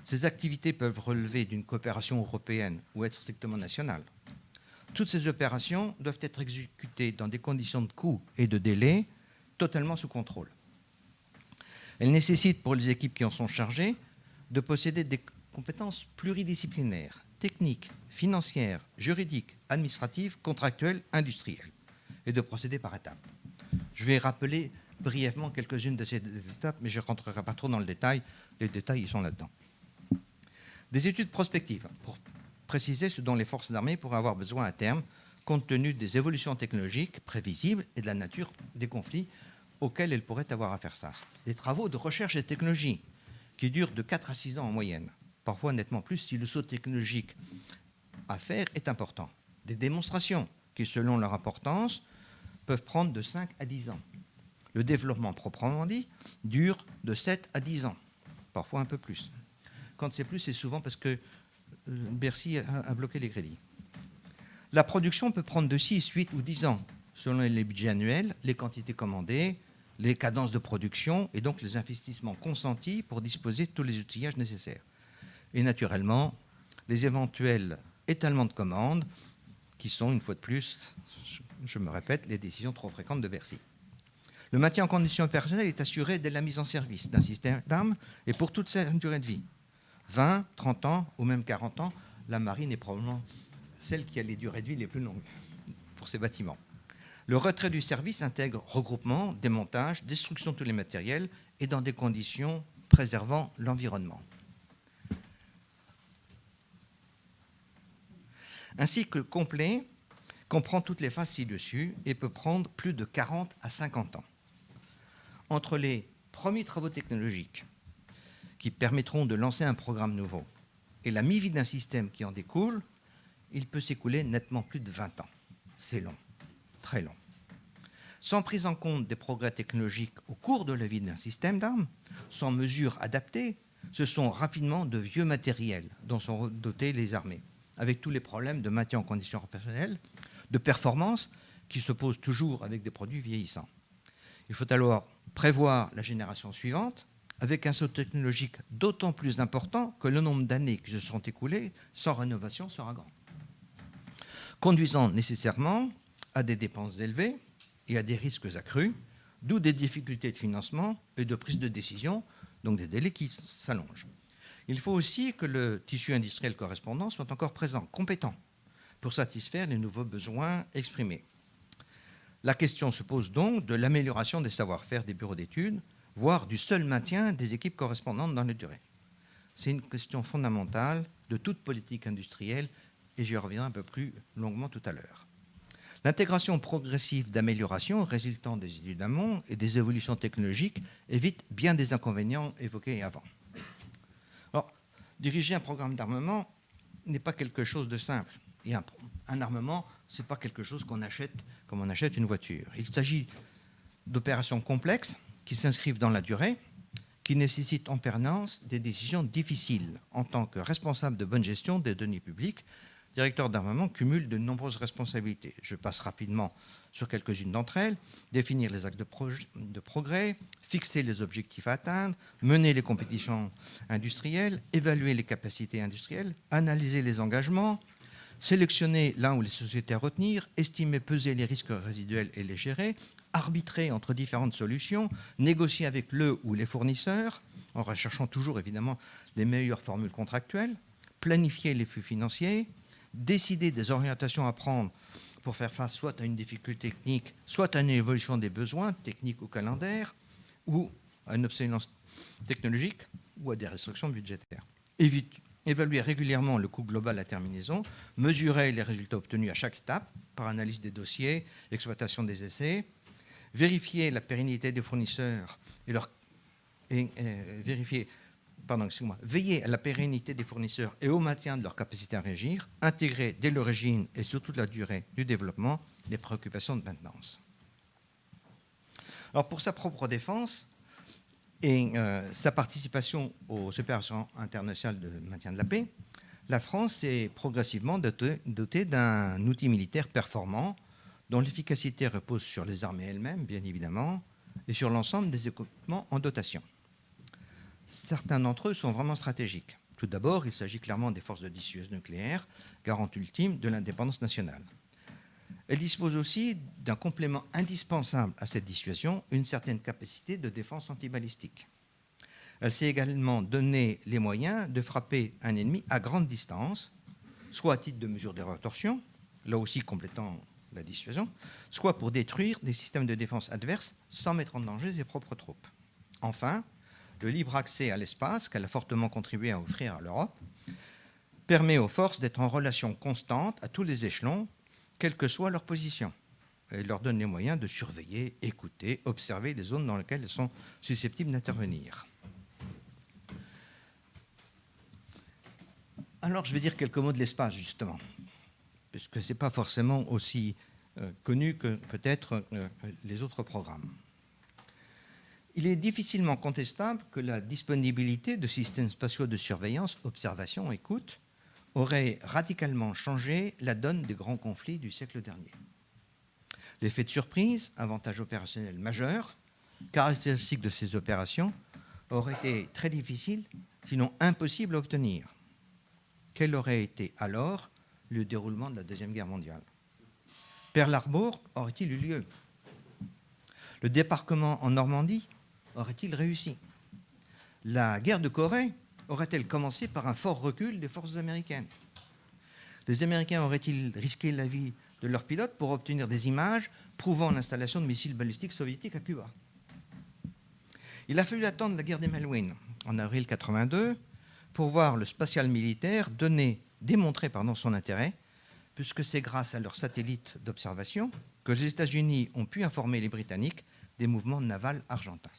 ces activités peuvent relever d'une coopération européenne ou être strictement nationale. Toutes ces opérations doivent être exécutées dans des conditions de coût et de délai totalement sous contrôle. Elles nécessitent pour les équipes qui en sont chargées de posséder des compétences pluridisciplinaires, techniques, financières, juridiques, administratives, contractuelles, industrielles, et de procéder par étapes. Je vais rappeler brièvement quelques-unes de ces étapes, mais je ne rentrerai pas trop dans le détail. Les détails, ils sont là-dedans. Des études prospectives, pour préciser ce dont les forces armées pourraient avoir besoin à terme, compte tenu des évolutions technologiques prévisibles et de la nature des conflits auxquels elles pourraient avoir à faire face. Des travaux de recherche et technologie qui durent de 4 à 6 ans en moyenne, parfois nettement plus si le saut technologique à faire est important. Des démonstrations qui, selon leur importance, peuvent prendre de 5 à 10 ans. Le développement proprement dit dure de 7 à 10 ans, parfois un peu plus. Quand c'est plus, c'est souvent parce que Bercy a bloqué les crédits. La production peut prendre de 6, 8 ou 10 ans, selon les budgets annuels, les quantités commandées, les cadences de production et donc les investissements consentis pour disposer de tous les outillages nécessaires. Et naturellement, les éventuels étalements de commandes qui sont, une fois de plus, je me répète, les décisions trop fréquentes de Bercy. Le maintien en condition personnelle est assuré dès la mise en service d'un système d'armes et pour toute sa durée de vie. 20, 30 ans ou même 40 ans, la marine est probablement celle qui a les durées de vie les plus longues pour ces bâtiments. Le retrait du service intègre regroupement, démontage, destruction de tous les matériels et dans des conditions préservant l'environnement. Un cycle complet comprend toutes les phases ci-dessus et peut prendre plus de 40 à 50 ans. Entre les premiers travaux technologiques qui permettront de lancer un programme nouveau et la mi-vie d'un système qui en découle, il peut s'écouler nettement plus de 20 ans. C'est long, très long. Sans prise en compte des progrès technologiques au cours de la vie d'un système d'armes, sans mesures adaptées, ce sont rapidement de vieux matériels dont sont dotées les armées, avec tous les problèmes de maintien en condition personnelle, de performance, qui se posent toujours avec des produits vieillissants. Il faut alors prévoir la génération suivante, avec un saut technologique d'autant plus important que le nombre d'années qui se seront écoulées sans rénovation sera grand, conduisant nécessairement à des dépenses élevées et à des risques accrus, d'où des difficultés de financement et de prise de décision, donc des délais qui s'allongent. Il faut aussi que le tissu industriel correspondant soit encore présent, compétent, pour satisfaire les nouveaux besoins exprimés. La question se pose donc de l'amélioration des savoir-faire des bureaux d'études, voire du seul maintien des équipes correspondantes dans la durée. C'est une question fondamentale de toute politique industrielle, et j'y reviens un peu plus longuement tout à l'heure. L'intégration progressive d'améliorations résultant des études amont et des évolutions technologiques évite bien des inconvénients évoqués avant. Alors, diriger un programme d'armement n'est pas quelque chose de simple. Et un armement, ce n'est pas quelque chose qu'on achète comme on achète une voiture. Il s'agit d'opérations complexes qui s'inscrivent dans la durée, qui nécessitent en permanence des décisions difficiles. En tant que responsable de bonne gestion des deniers publics, directeur d'armement cumule de nombreuses responsabilités. Je passe rapidement sur quelques-unes d'entre elles. Définir les axes de progrès, fixer les objectifs à atteindre, mener les compétitions industrielles, évaluer les capacités industrielles, analyser les engagements, sélectionner l'un ou les sociétés à retenir, estimer, peser les risques résiduels et les gérer, arbitrer entre différentes solutions, négocier avec le ou les fournisseurs, en recherchant toujours évidemment les meilleures formules contractuelles, planifier les flux financiers, décider des orientations à prendre pour faire face soit à une difficulté technique, soit à une évolution des besoins techniques ou calendaires, ou à une obsolescence technologique, ou à des restrictions budgétaires. Évaluer régulièrement le coût global à terminaison, mesurer les résultats obtenus à chaque étape par analyse des dossiers, exploitation des essais, vérifier la pérennité des fournisseurs veiller à la pérennité des fournisseurs et au maintien de leur capacité à régir, intégrer dès l'origine et sur toute la durée du développement les préoccupations de maintenance. Alors pour sa propre défense et sa participation aux opérations internationales de maintien de la paix, la France est progressivement dotée d'un outil militaire performant dont l'efficacité repose sur les armées elles-mêmes, bien évidemment, et sur l'ensemble des équipements en dotation. Certains d'entre eux sont vraiment stratégiques. Tout d'abord, il s'agit clairement des forces de dissuasion nucléaire, garante ultime de l'indépendance nationale. Elles disposent aussi d'un complément indispensable à cette dissuasion, une certaine capacité de défense antibalistique. Elle s'est également donné les moyens de frapper un ennemi à grande distance, soit à titre de mesure de rétorsion, là aussi complétant la dissuasion, soit pour détruire des systèmes de défense adverses sans mettre en danger ses propres troupes. Enfin, le libre accès à l'espace, qu'elle a fortement contribué à offrir à l'Europe, permet aux forces d'être en relation constante à tous les échelons, quelle que soit leur position. Et leur donne les moyens de surveiller, écouter, observer les zones dans lesquelles elles sont susceptibles d'intervenir. Alors, je vais dire quelques mots de l'espace, justement, puisque ce n'est pas forcément aussi connu que peut-être les autres programmes. Il est difficilement contestable que la disponibilité de systèmes spatiaux de surveillance, observation, écoute, aurait radicalement changé la donne des grands conflits du siècle dernier. L'effet de surprise, avantage opérationnel majeur, caractéristique de ces opérations, aurait été très difficile, sinon impossible à obtenir. Quel aurait été alors le déroulement de la Deuxième Guerre mondiale? Pearl Harbor aurait-il eu lieu? Le débarquement en Normandie aurait-il réussi? La guerre de Corée aurait-elle commencé par un fort recul des forces américaines? Les Américains auraient-ils risqué la vie de leurs pilotes pour obtenir des images prouvant l'installation de missiles balistiques soviétiques à Cuba? Il a fallu attendre la guerre des Malouines, en avril 1982, pour voir le spatial militaire démontrer son intérêt, puisque c'est grâce à leurs satellites d'observation que les États-Unis ont pu informer les Britanniques des mouvements navals argentins.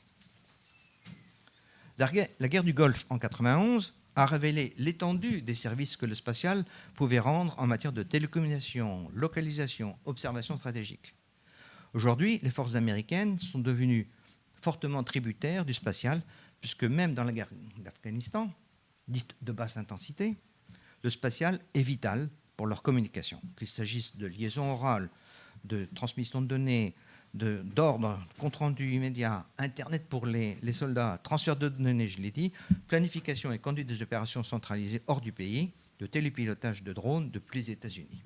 La guerre du Golfe en 1991 a révélé l'étendue des services que le spatial pouvait rendre en matière de télécommunication, localisation, observation stratégique. Aujourd'hui, les forces américaines sont devenues fortement tributaires du spatial, puisque même dans la guerre d'Afghanistan, dite de basse intensité, le spatial est vital pour leur communication, qu'il s'agisse de liaisons orales, de transmission de données, d'ordre, compte rendu immédiat, Internet pour les soldats, transfert de données, je l'ai dit, planification et conduite des opérations centralisées hors du pays, de télépilotage de drones depuis les États-Unis.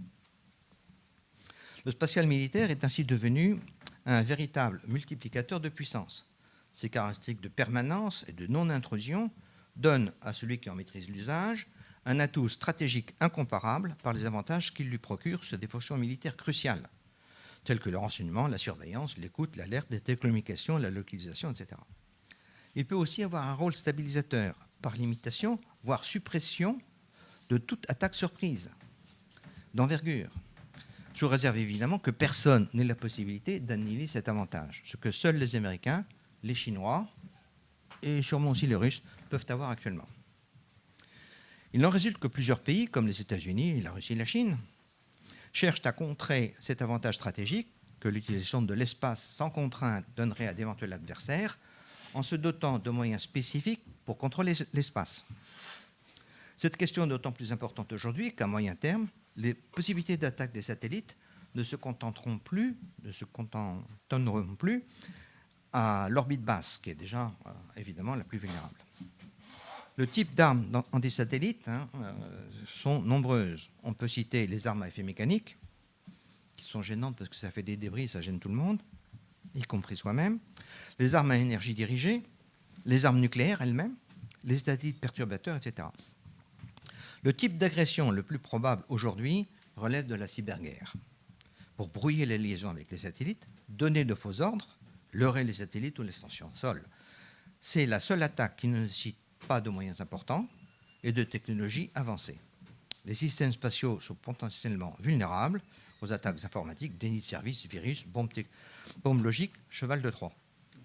Le spatial militaire est ainsi devenu un véritable multiplicateur de puissance. Ses caractéristiques de permanence et de non-intrusion donnent à celui qui en maîtrise l'usage un atout stratégique incomparable par les avantages qu'il lui procure sur des fonctions militaires cruciales, tels que le renseignement, la surveillance, l'écoute, l'alerte, les télécommunications, la localisation, etc. Il peut aussi avoir un rôle stabilisateur par limitation, voire suppression de toute attaque surprise d'envergure, sous réserve évidemment que personne n'ait la possibilité d'annihiler cet avantage, ce que seuls les Américains, les Chinois et sûrement aussi les Russes peuvent avoir actuellement. Il en résulte que plusieurs pays, comme les États-Unis, la Russie et la Chine, cherchent à contrer cet avantage stratégique que l'utilisation de l'espace sans contrainte donnerait à d'éventuels adversaires en se dotant de moyens spécifiques pour contrôler l'espace. Cette question est d'autant plus importante aujourd'hui qu'à moyen terme, les possibilités d'attaque des satellites ne se cantonneront plus à l'orbite basse, qui est déjà évidemment la plus vulnérable. Le type d'armes anti-satellites sont nombreuses. On peut citer les armes à effet mécanique, qui sont gênantes parce que ça fait des débris, ça gêne tout le monde, y compris soi-même. Les armes à énergie dirigée, les armes nucléaires elles-mêmes, les satellites perturbateurs, etc. Le type d'agression le plus probable aujourd'hui relève de la cyberguerre. Pour brouiller les liaisons avec les satellites, donner de faux ordres, leurrer les satellites ou les stations sol. C'est la seule attaque qui ne nécessite pas de moyens importants et de technologies avancées. Les systèmes spatiaux sont potentiellement vulnérables aux attaques informatiques, déni de service, virus, bombes logiques, cheval de Troie,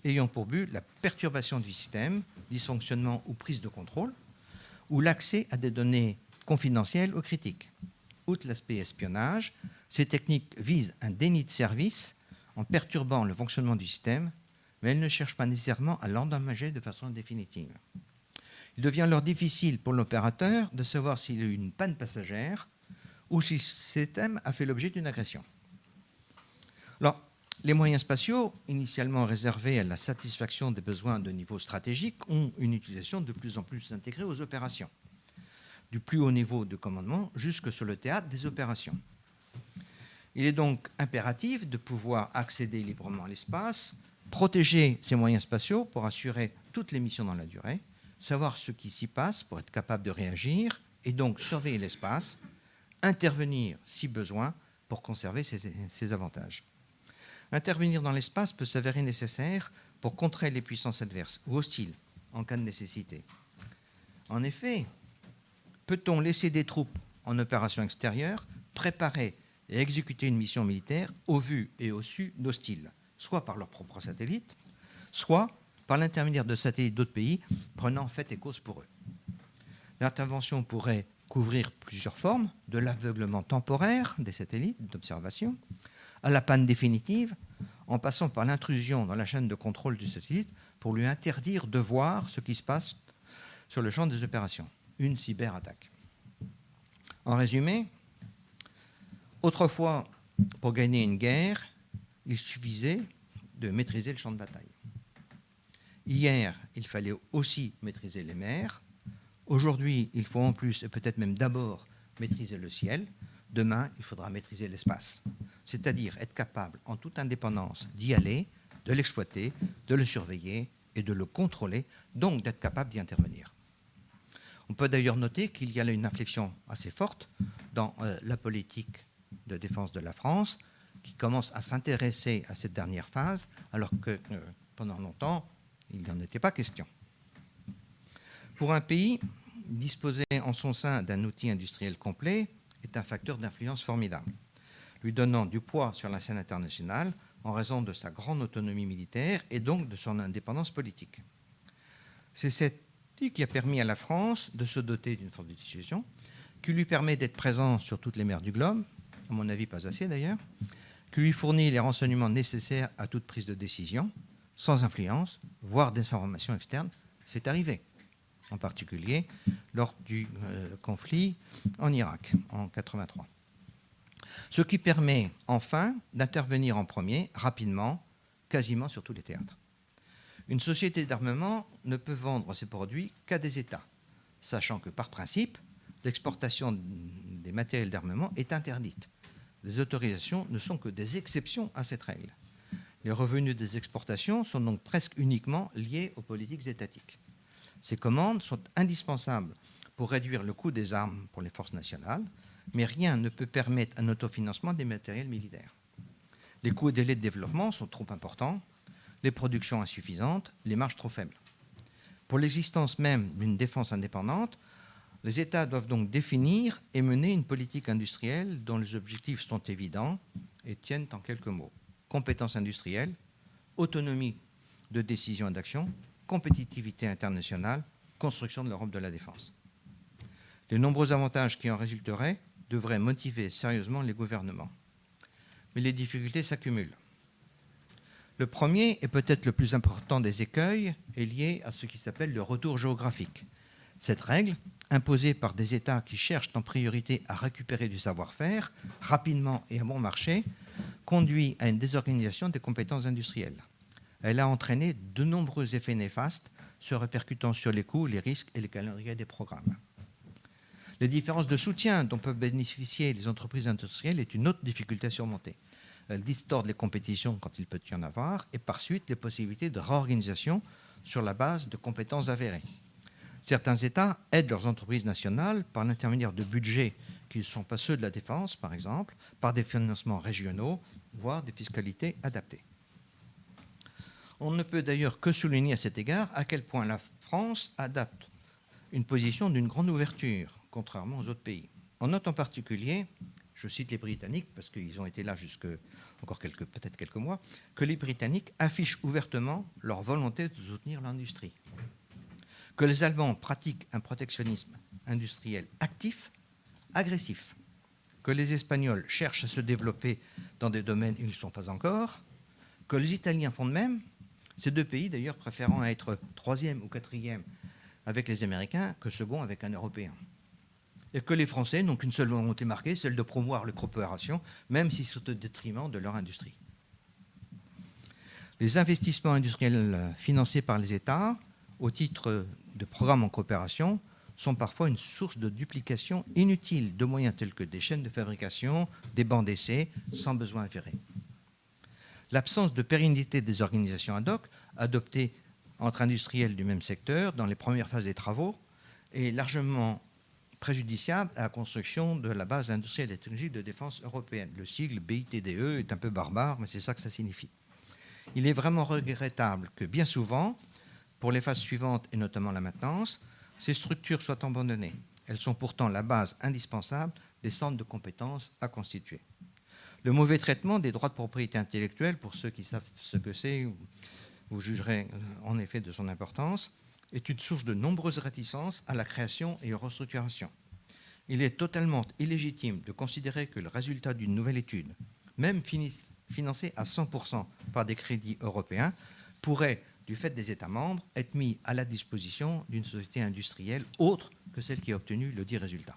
ayant pour but la perturbation du système, dysfonctionnement ou prise de contrôle, ou l'accès à des données confidentielles ou critiques. Outre l'aspect espionnage, ces techniques visent un déni de service en perturbant le fonctionnement du système, mais elles ne cherchent pas nécessairement à l'endommager de façon définitive. Il devient alors difficile pour l'opérateur de savoir s'il y a eu une panne passagère ou si ce système a fait l'objet d'une agression. Alors, les moyens spatiaux, initialement réservés à la satisfaction des besoins de niveau stratégique, ont une utilisation de plus en plus intégrée aux opérations, du plus haut niveau de commandement jusque sur le théâtre des opérations. Il est donc impératif de pouvoir accéder librement à l'espace, protéger ces moyens spatiaux pour assurer toutes les missions dans la durée, savoir ce qui s'y passe pour être capable de réagir et donc surveiller l'espace, intervenir si besoin pour conserver ses avantages. Intervenir dans l'espace peut s'avérer nécessaire pour contrer les puissances adverses ou hostiles en cas de nécessité. En effet, peut-on laisser des troupes en opération extérieure préparer et exécuter une mission militaire au vu et au su d'hostiles, soit par leurs propres satellites, soit par l'intermédiaire de satellites d'autres pays prenant en fait et cause pour eux. L'intervention pourrait couvrir plusieurs formes, de l'aveuglement temporaire des satellites d'observation à la panne définitive, en passant par l'intrusion dans la chaîne de contrôle du satellite pour lui interdire de voir ce qui se passe sur le champ des opérations, une cyberattaque. En résumé, autrefois, pour gagner une guerre, il suffisait de maîtriser le champ de bataille. Hier, il fallait aussi maîtriser les mers. Aujourd'hui, il faut en plus, et peut-être même d'abord, maîtriser le ciel. Demain, il faudra maîtriser l'espace, c'est-à-dire être capable, en toute indépendance, d'y aller, de l'exploiter, de le surveiller et de le contrôler, donc d'être capable d'y intervenir. On peut d'ailleurs noter qu'il y a une inflexion assez forte dans la politique de défense de la France, qui commence à s'intéresser à cette dernière phase, alors que pendant longtemps, il n'en était pas question. Pour un pays, disposer en son sein d'un outil industriel complet est un facteur d'influence formidable, lui donnant du poids sur la scène internationale en raison de sa grande autonomie militaire et donc de son indépendance politique. C'est cette outil qui a permis à la France de se doter d'une forme de dissuasion qui lui permet d'être présent sur toutes les mers du globe, à mon avis pas assez d'ailleurs, qui lui fournit les renseignements nécessaires à toute prise de décision, sans influence, voire désinformation externe. C'est arrivé, en particulier lors du conflit en Irak en 1983. Ce qui permet enfin d'intervenir en premier, rapidement, quasiment sur tous les théâtres. Une société d'armement ne peut vendre ses produits qu'à des États, sachant que par principe, l'exportation des matériels d'armement est interdite. Les autorisations ne sont que des exceptions à cette règle. Les revenus des exportations sont donc presque uniquement liés aux politiques étatiques. Ces commandes sont indispensables pour réduire le coût des armes pour les forces nationales, mais rien ne peut permettre un autofinancement des matériels militaires. Les coûts et délais de développement sont trop importants, les productions insuffisantes, les marges trop faibles. Pour l'existence même d'une défense indépendante, les États doivent donc définir et mener une politique industrielle dont les objectifs sont évidents et tiennent en quelques mots. Compétence industrielle, autonomie de décision et d'action, compétitivité internationale, construction de l'Europe de la défense. Les nombreux avantages qui en résulteraient devraient motiver sérieusement les gouvernements. Mais les difficultés s'accumulent. Le premier, et peut-être le plus important des écueils, est lié à ce qui s'appelle le retour géographique. Cette règle, imposée par des États qui cherchent en priorité à récupérer du savoir-faire, rapidement et à bon marché, conduit à une désorganisation des compétences industrielles. Elle a entraîné de nombreux effets néfastes, se répercutant sur les coûts, les risques et les calendriers des programmes. Les différences de soutien dont peuvent bénéficier les entreprises industrielles est une autre difficulté à surmonter. Elles distordent les compétitions quand il peut y en avoir et par suite les possibilités de réorganisation sur la base de compétences avérées. Certains États aident leurs entreprises nationales par l'intermédiaire de budgets qui ne sont pas ceux de la défense, par exemple, par des financements régionaux, voire des fiscalités adaptées. On ne peut d'ailleurs que souligner à cet égard à quel point la France adapte une position d'une grande ouverture, contrairement aux autres pays. On note en particulier, je cite les Britanniques, parce qu'ils ont été là jusque encore peut-être quelques mois, que les Britanniques affichent ouvertement leur volonté de soutenir l'industrie. Que les Allemands pratiquent un protectionnisme industriel actif, agressif. Que les Espagnols cherchent à se développer dans des domaines où ils ne sont pas encore. Que les Italiens font de même, ces deux pays d'ailleurs préférant être troisième ou quatrième avec les Américains que second avec un Européen. Et que les Français n'ont qu'une seule volonté marquée, celle de promouvoir la coopération, même si c'est au détriment de leur industrie. Les investissements industriels financés par les États au titre de programmes en coopération sont parfois une source de duplication inutile de moyens tels que des chaînes de fabrication, des bancs d'essai, sans besoin avéré. L'absence de pérennité des organisations ad hoc, adoptées entre industriels du même secteur dans les premières phases des travaux, est largement préjudiciable à la construction de la base industrielle et technologique de défense européenne. Le sigle BITDE est un peu barbare, mais c'est ça que ça signifie. Il est vraiment regrettable que bien souvent, pour les phases suivantes et notamment la maintenance, ces structures soient abandonnées. Elles sont pourtant la base indispensable des centres de compétences à constituer. Le mauvais traitement des droits de propriété intellectuelle, pour ceux qui savent ce que c'est, vous jugerez en effet de son importance, est une source de nombreuses réticences à la création et aux restructurations. Il est totalement illégitime de considérer que le résultat d'une nouvelle étude, même financée à 100% par des crédits européens, pourrait, du fait des États membres, être mis à la disposition d'une société industrielle autre que celle qui a obtenu le dit résultat.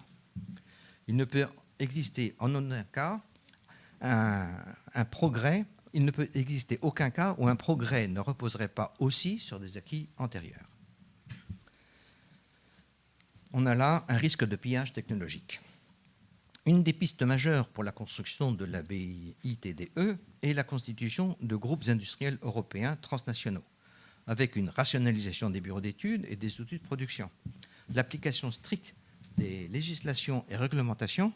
Il ne peut exister en aucun cas où un progrès ne reposerait pas aussi sur des acquis antérieurs. On a là un risque de pillage technologique. Une des pistes majeures pour la construction de la BITDE est la constitution de groupes industriels européens transnationaux, avec une rationalisation des bureaux d'études et des outils de production. L'application stricte des législations et réglementations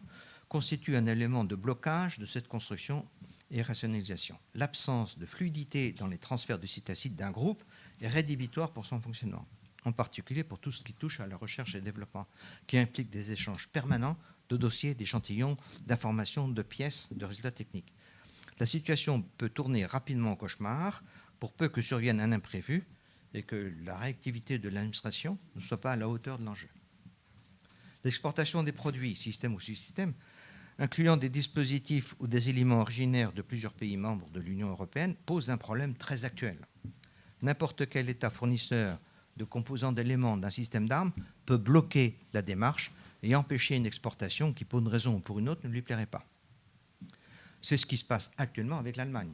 constitue un élément de blocage de cette construction et rationalisation. L'absence de fluidité dans les transferts de site à site d'un groupe est rédhibitoire pour son fonctionnement, en particulier pour tout ce qui touche à la recherche et développement, qui implique des échanges permanents de dossiers, d'échantillons, d'informations, de pièces, de résultats techniques. La situation peut tourner rapidement au cauchemar, pour peu que survienne un imprévu et que la réactivité de l'administration ne soit pas à la hauteur de l'enjeu. L'exportation des produits, système ou sous-système, incluant des dispositifs ou des éléments originaires de plusieurs pays membres de l'Union européenne, pose un problème très actuel. N'importe quel État fournisseur de composants d'éléments d'un système d'armes peut bloquer la démarche et empêcher une exportation qui, pour une raison ou pour une autre, ne lui plairait pas. C'est ce qui se passe actuellement avec l'Allemagne,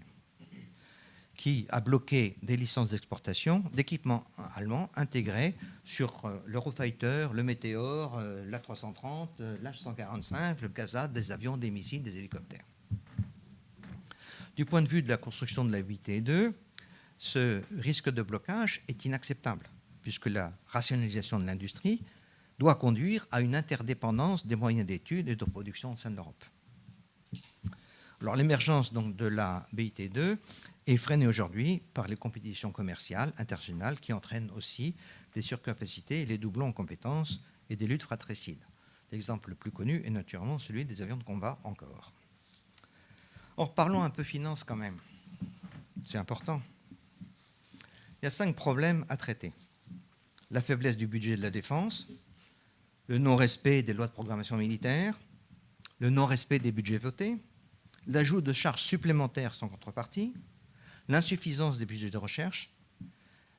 qui a bloqué des licences d'exportation d'équipements allemands intégrés sur l'Eurofighter, le Meteor, l'A330, l'H145, le Kazad, des avions, des missiles, des hélicoptères. Du point de vue de la construction de la BITDE, ce risque de blocage est inacceptable, puisque la rationalisation de l'industrie doit conduire à une interdépendance des moyens d'études et de production au sein de l'Europe. Alors, l'émergence donc, de la BITDE est freinée aujourd'hui par les compétitions commerciales internationales qui entraînent aussi des surcapacités, les doublons en compétences et des luttes fratricides. L'exemple le plus connu est naturellement celui des avions de combat encore. Or, parlons un peu finance quand même. C'est important. Il y a 5 problèmes à traiter. La faiblesse du budget de la défense, le non-respect des lois de programmation militaire, le non-respect des budgets votés, l'ajout de charges supplémentaires sans contrepartie, l'insuffisance des budgets de recherche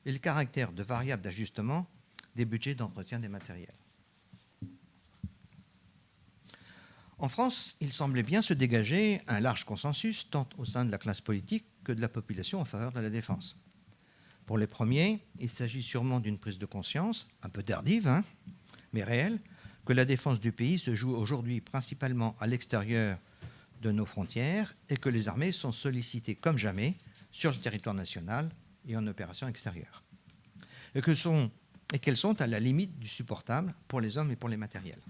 et le caractère de variable d'ajustement des budgets d'entretien des matériels. En France, il semblait bien se dégager un large consensus tant au sein de la classe politique que de la population en faveur de la défense. Pour les premiers, il s'agit sûrement d'une prise de conscience, un peu tardive, mais réelle, que la défense du pays se joue aujourd'hui principalement à l'extérieur de nos frontières et que les armées sont sollicitées comme jamais sur le territoire national et en opération extérieure. Et qu'elles sont à la limite du supportable pour les hommes et pour les matériels.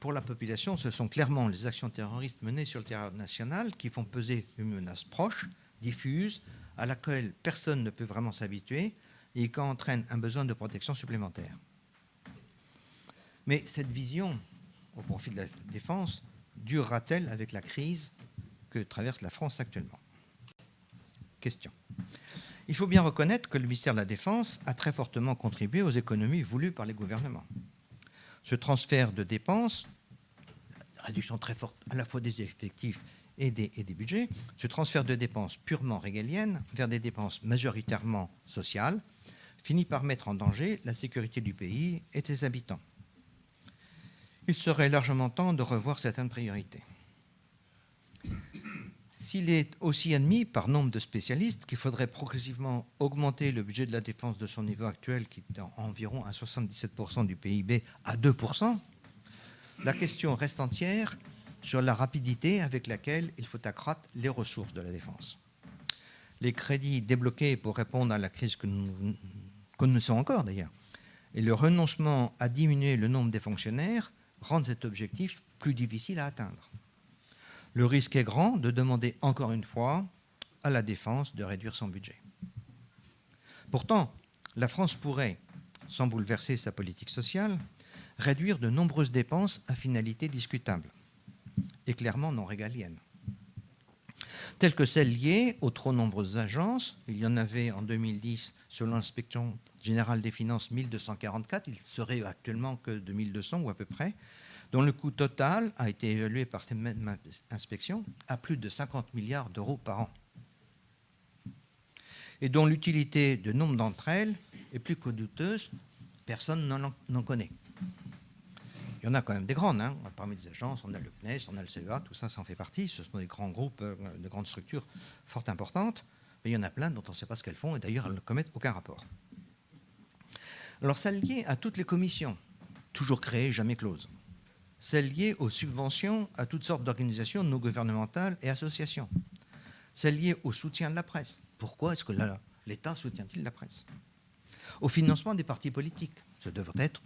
Pour la population, ce sont clairement les actions terroristes menées sur le territoire national qui font peser une menace proche, diffuse, à laquelle personne ne peut vraiment s'habituer et qui entraîne un besoin de protection supplémentaire. Mais cette vision au profit de la défense durera-t-elle avec la crise que traverse la France actuellement ? Question. Il faut bien reconnaître que le ministère de la Défense a très fortement contribué aux économies voulues par les gouvernements. Ce transfert de dépenses, réduction très forte à la fois des effectifs et des budgets, ce transfert de dépenses purement régaliennes vers des dépenses majoritairement sociales, finit par mettre en danger la sécurité du pays et de ses habitants. Il serait largement temps de revoir certaines priorités. S'il est aussi admis par nombre de spécialistes qu'il faudrait progressivement augmenter le budget de la défense de son niveau actuel, qui est environ à 77% du PIB, à 2%, la question reste entière sur la rapidité avec laquelle il faut accroître les ressources de la défense. Les crédits débloqués pour répondre à la crise que nous connaissons encore, d'ailleurs, Et le renoncement à diminuer le nombre des fonctionnaires rend cet objectif plus difficile à atteindre. Le risque est grand de demander encore une fois à la Défense de réduire son budget. Pourtant, la France pourrait, sans bouleverser sa politique sociale, réduire de nombreuses dépenses à finalité discutable et clairement non régalienne, telles que celles liées aux trop nombreuses agences. Il y en avait en 2010, selon l'inspection générale des finances, 1244, il serait actuellement que 2200 ou à peu près, dont le coût total a été évalué par cette même inspection à plus de 50 milliards d'euros par an, et dont l'utilité de nombre d'entre elles est plus que douteuse, personne n'en connaît. Il y en a quand même des grandes, hein. Parmi les agences, on a le CNES, on a le CEA, tout ça, ça en fait partie. Ce sont des grands groupes, de grandes structures fort importantes. Mais il y en a plein dont on ne sait pas ce qu'elles font, et d'ailleurs, elles ne commettent aucun rapport. Alors, ça lié à toutes les commissions, toujours créées, jamais closes. C'est lié aux subventions à toutes sortes d'organisations non gouvernementales et associations. C'est lié au soutien de la presse. Pourquoi est-ce que l'État soutient-il la presse? Au financement des partis politiques, ce devrait être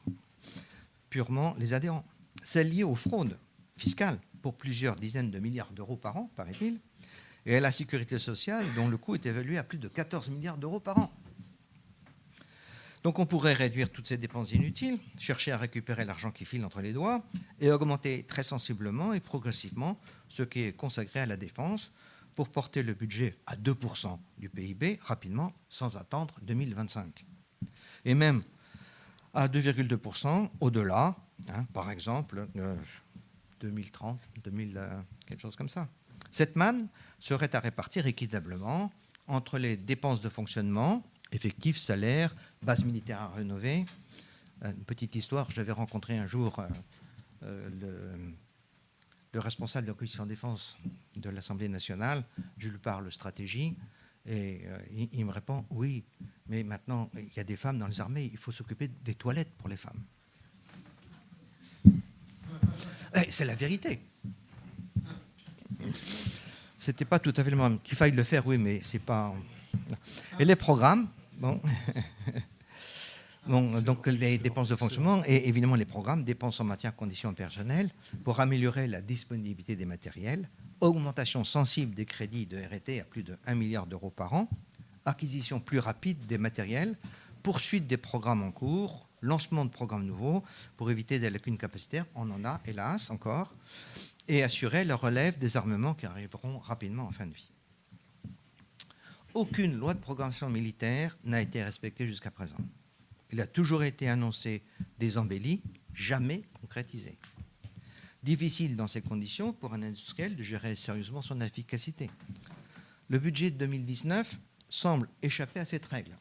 purement les adhérents. C'est lié aux fraudes fiscales pour plusieurs dizaines de milliards d'euros par an, paraît-il, et à la sécurité sociale dont le coût est évalué à plus de 14 milliards d'euros par an. Donc on pourrait réduire toutes ces dépenses inutiles, chercher à récupérer l'argent qui file entre les doigts et augmenter très sensiblement et progressivement ce qui est consacré à la défense pour porter le budget à 2% du PIB rapidement, sans attendre 2025. Et même à 2,2% au-delà, hein, par exemple 2030, 2000, quelque chose comme ça. Cette manne serait à répartir équitablement entre les dépenses de fonctionnement, effectifs, salaires, base militaire à rénover. Une petite histoire, j'avais rencontré un jour le responsable de la commission défense de l'Assemblée nationale, je lui parle stratégie, et il me répond, oui, mais maintenant, il y a des femmes dans les armées, il faut s'occuper des toilettes pour les femmes. Et c'est la vérité. C'était pas tout à fait le même. Qu'il faille le faire, oui, mais c'est pas... Et les programmes, bon... Bon, donc les dépenses de fonctionnement et évidemment les programmes, dépenses en matière de conditions personnelles pour améliorer la disponibilité des matériels, augmentation sensible des crédits de R&T à plus de 1 milliard d'euros par an, acquisition plus rapide des matériels, poursuite des programmes en cours, lancement de programmes nouveaux pour éviter des lacunes capacitaires, on en a hélas encore, et assurer la relève des armements qui arriveront rapidement en fin de vie. Aucune loi de programmation militaire n'a été respectée jusqu'à présent. Il a toujours été annoncé des embellis, jamais concrétisées. Difficile dans ces conditions pour un industriel de gérer sérieusement son efficacité. Le budget de 2019 semble échapper à cette règle.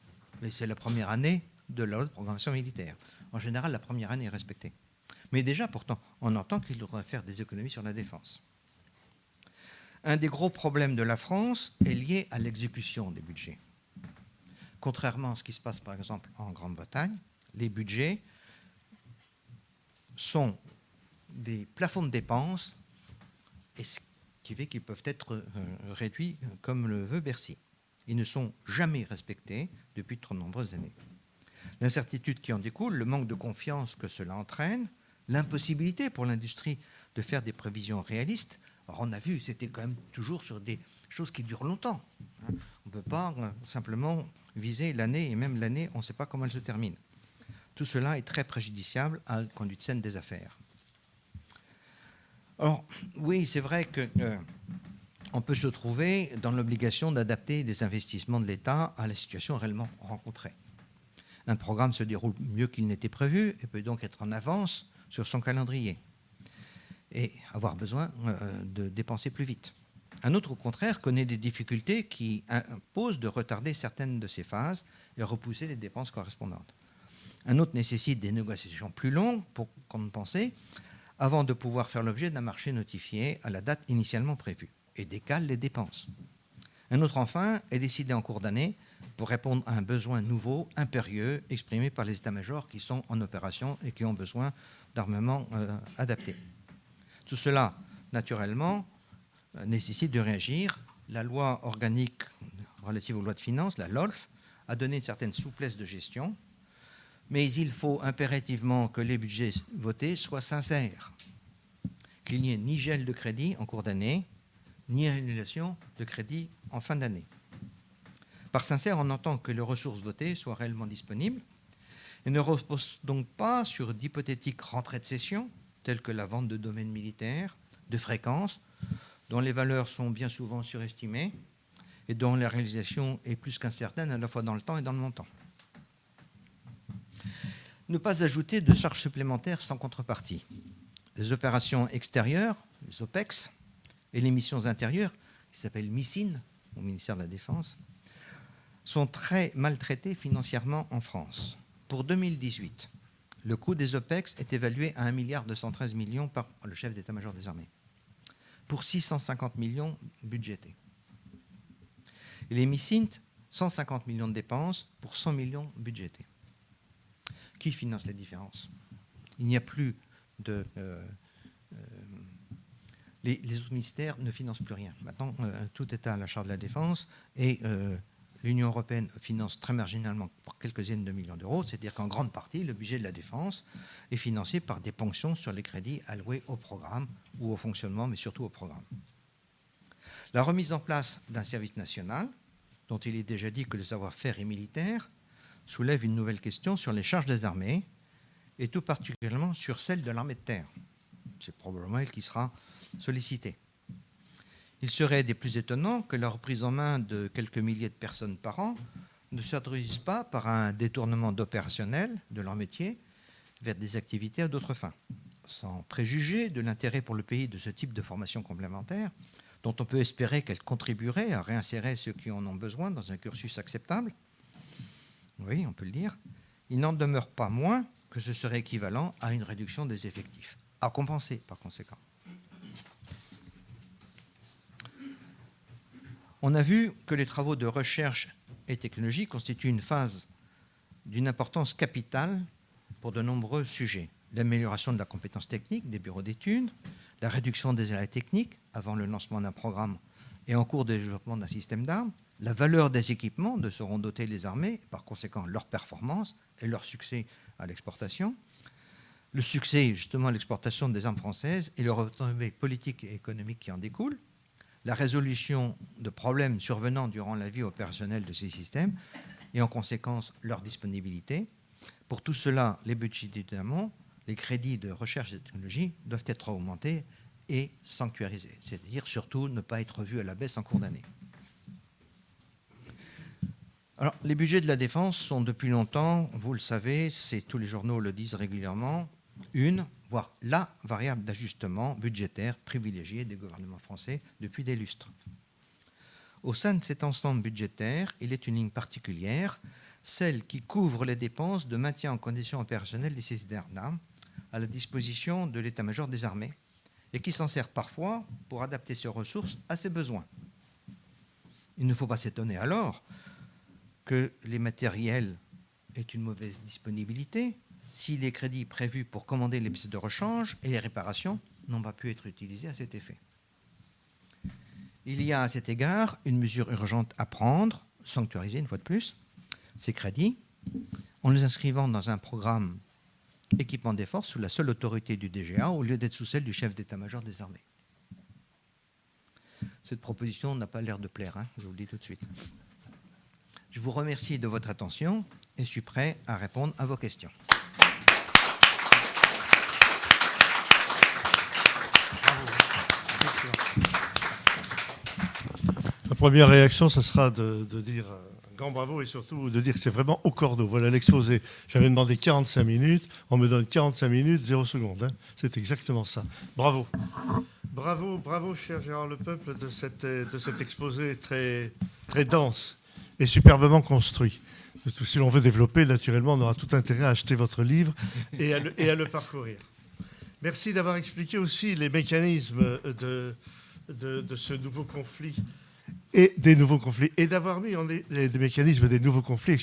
Mais c'est la première année de la loi de programmation militaire. En général, la première année est respectée. Mais déjà, pourtant, on entend qu'il devrait faire des économies sur la défense. Un des gros problèmes de la France est lié à l'exécution des budgets. Contrairement à ce qui se passe, par exemple, en Grande-Bretagne, les budgets sont des plafonds de dépenses, et ce qui fait qu'ils peuvent être réduits comme le veut Bercy. Ils ne sont jamais respectés depuis de trop nombreuses années. L'incertitude qui en découle, le manque de confiance que cela entraîne, l'impossibilité pour l'industrie de faire des prévisions réalistes. Alors on a vu, c'était quand même toujours sur des choses qui durent longtemps. On ne peut pas simplement viser l'année, et même l'année, on ne sait pas comment elle se termine. Tout cela est très préjudiciable à la conduite saine des affaires. Or, oui, c'est vrai qu'on peut se trouver dans l'obligation d'adapter des investissements de l'État à la situation réellement rencontrée. Un programme se déroule mieux qu'il n'était prévu et peut donc être en avance sur son calendrier et avoir besoin de dépenser plus vite. Un autre, au contraire, connaît des difficultés qui imposent de retarder certaines de ses phases et repousser les dépenses correspondantes. Un autre nécessite des négociations plus longues, qu'on ne pensait, avant de pouvoir faire l'objet d'un marché notifié à la date initialement prévue, et décale les dépenses. Un autre, enfin, est décidé en cours d'année pour répondre à un besoin nouveau, impérieux, exprimé par les états-majors qui sont en opération et qui ont besoin d'armements adaptés. Tout cela, naturellement, nécessite de réagir. La loi organique relative aux lois de finances, la LOLF, a donné une certaine souplesse de gestion mais il faut impérativement que les budgets votés soient sincères, qu'il n'y ait ni gel de crédit en cours d'année, ni annulation de crédit en fin d'année. Par sincère, on entend que les ressources votées soient réellement disponibles et ne reposent donc pas sur d'hypothétiques rentrées de cession, telles que la vente de domaines militaires, de fréquences, dont les valeurs sont bien souvent surestimées et dont la réalisation est plus qu'incertaine à la fois dans le temps et dans le montant. Ne pas ajouter de charges supplémentaires sans contrepartie. Les opérations extérieures, les OPEX, et les missions intérieures, qui s'appellent MISIN au ministère de la Défense, sont très maltraitées financièrement en France. Pour 2018, le coût des OPEX est évalué à 1,213 milliard par le chef d'état-major des armées, pour 650 millions budgétés. Et les MISINT, 150 millions de dépenses pour 100 millions budgétés. Qui finance la différence? Il n'y a plus de... les autres ministères ne financent plus rien. Maintenant, tout est à la charge de la Défense et l'Union européenne finance très marginalement pour quelques dizaines de millions d'euros, c'est-à-dire qu'en grande partie, le budget de la Défense est financé par des ponctions sur les crédits alloués au programme ou au fonctionnement, mais surtout au programme. La remise en place d'un service national, dont il est déjà dit que le savoir-faire est militaire, soulève une nouvelle question sur les charges des armées et tout particulièrement sur celle de l'armée de terre. C'est probablement elle qui sera sollicitée. Il serait des plus étonnants que la reprise en main de quelques milliers de personnes par an ne se traduise pas par un détournement d'opérationnel de leur métier vers des activités à d'autres fins. Sans préjuger de l'intérêt pour le pays de ce type de formation complémentaire, dont on peut espérer qu'elle contribuerait à réinsérer ceux qui en ont besoin dans un cursus acceptable, oui, on peut le dire, il n'en demeure pas moins que ce serait équivalent à une réduction des effectifs, à compenser par conséquent. On a vu que les travaux de recherche et technologie constituent une phase d'une importance capitale pour de nombreux sujets. L'amélioration de la compétence technique des bureaux d'études, la réduction des arrêts techniques avant le lancement d'un programme et en cours de développement d'un système d'armes, la valeur des équipements de seront dotés les armées, par conséquent leur performance et leur succès à l'exportation, le succès justement à l'exportation des armes françaises et les retombées politiques et économiques qui en découlent, la résolution de problèmes survenant durant la vie opérationnelle de ces systèmes et en conséquence leur disponibilité. Pour tout cela, les budgets d'étudiants, les crédits de recherche et de technologie doivent être augmentés et sanctuarisés, c'est-à-dire surtout ne pas être revus à la baisse en cours d'année. Alors, les budgets de la défense sont depuis longtemps, vous le savez, c'est tous les journaux le disent régulièrement, une, voire la variable d'ajustement budgétaire privilégiée des gouvernements français depuis des lustres. Au sein de cet ensemble budgétaire, il est une ligne particulière, celle qui couvre les dépenses de maintien en condition opérationnelle des systèmes d'armes à la disposition de l'état-major des armées et qui s'en sert parfois pour adapter ses ressources à ses besoins. Il ne faut pas s'étonner alors que les matériels aient une mauvaise disponibilité si les crédits prévus pour commander les pièces de rechange et les réparations n'ont pas pu être utilisés à cet effet. Il y a à cet égard une mesure urgente à prendre, sanctuariser une fois de plus, ces crédits, en les inscrivant dans un programme équipement des forces sous la seule autorité du DGA au lieu d'être sous celle du chef d'état-major des armées. Cette proposition n'a pas l'air de plaire, je vous le dis tout de suite. Je vous remercie de votre attention et suis prêt à répondre à vos questions. La première réaction, ce sera de dire un grand bravo et surtout de dire que c'est vraiment au cordeau. Voilà l'exposé. J'avais demandé 45 minutes, on me donne 45 minutes, 0 seconde. C'est exactement ça. Bravo. Bravo, cher Gérard Lepeuple, de cet exposé très, très dense et superbement construit. Si l'on veut développer, naturellement, on aura tout intérêt à acheter votre livre et à le parcourir. Merci d'avoir expliqué aussi les mécanismes de ce nouveau conflit et des nouveaux conflits, et d'avoir mis en les mécanismes des nouveaux conflits,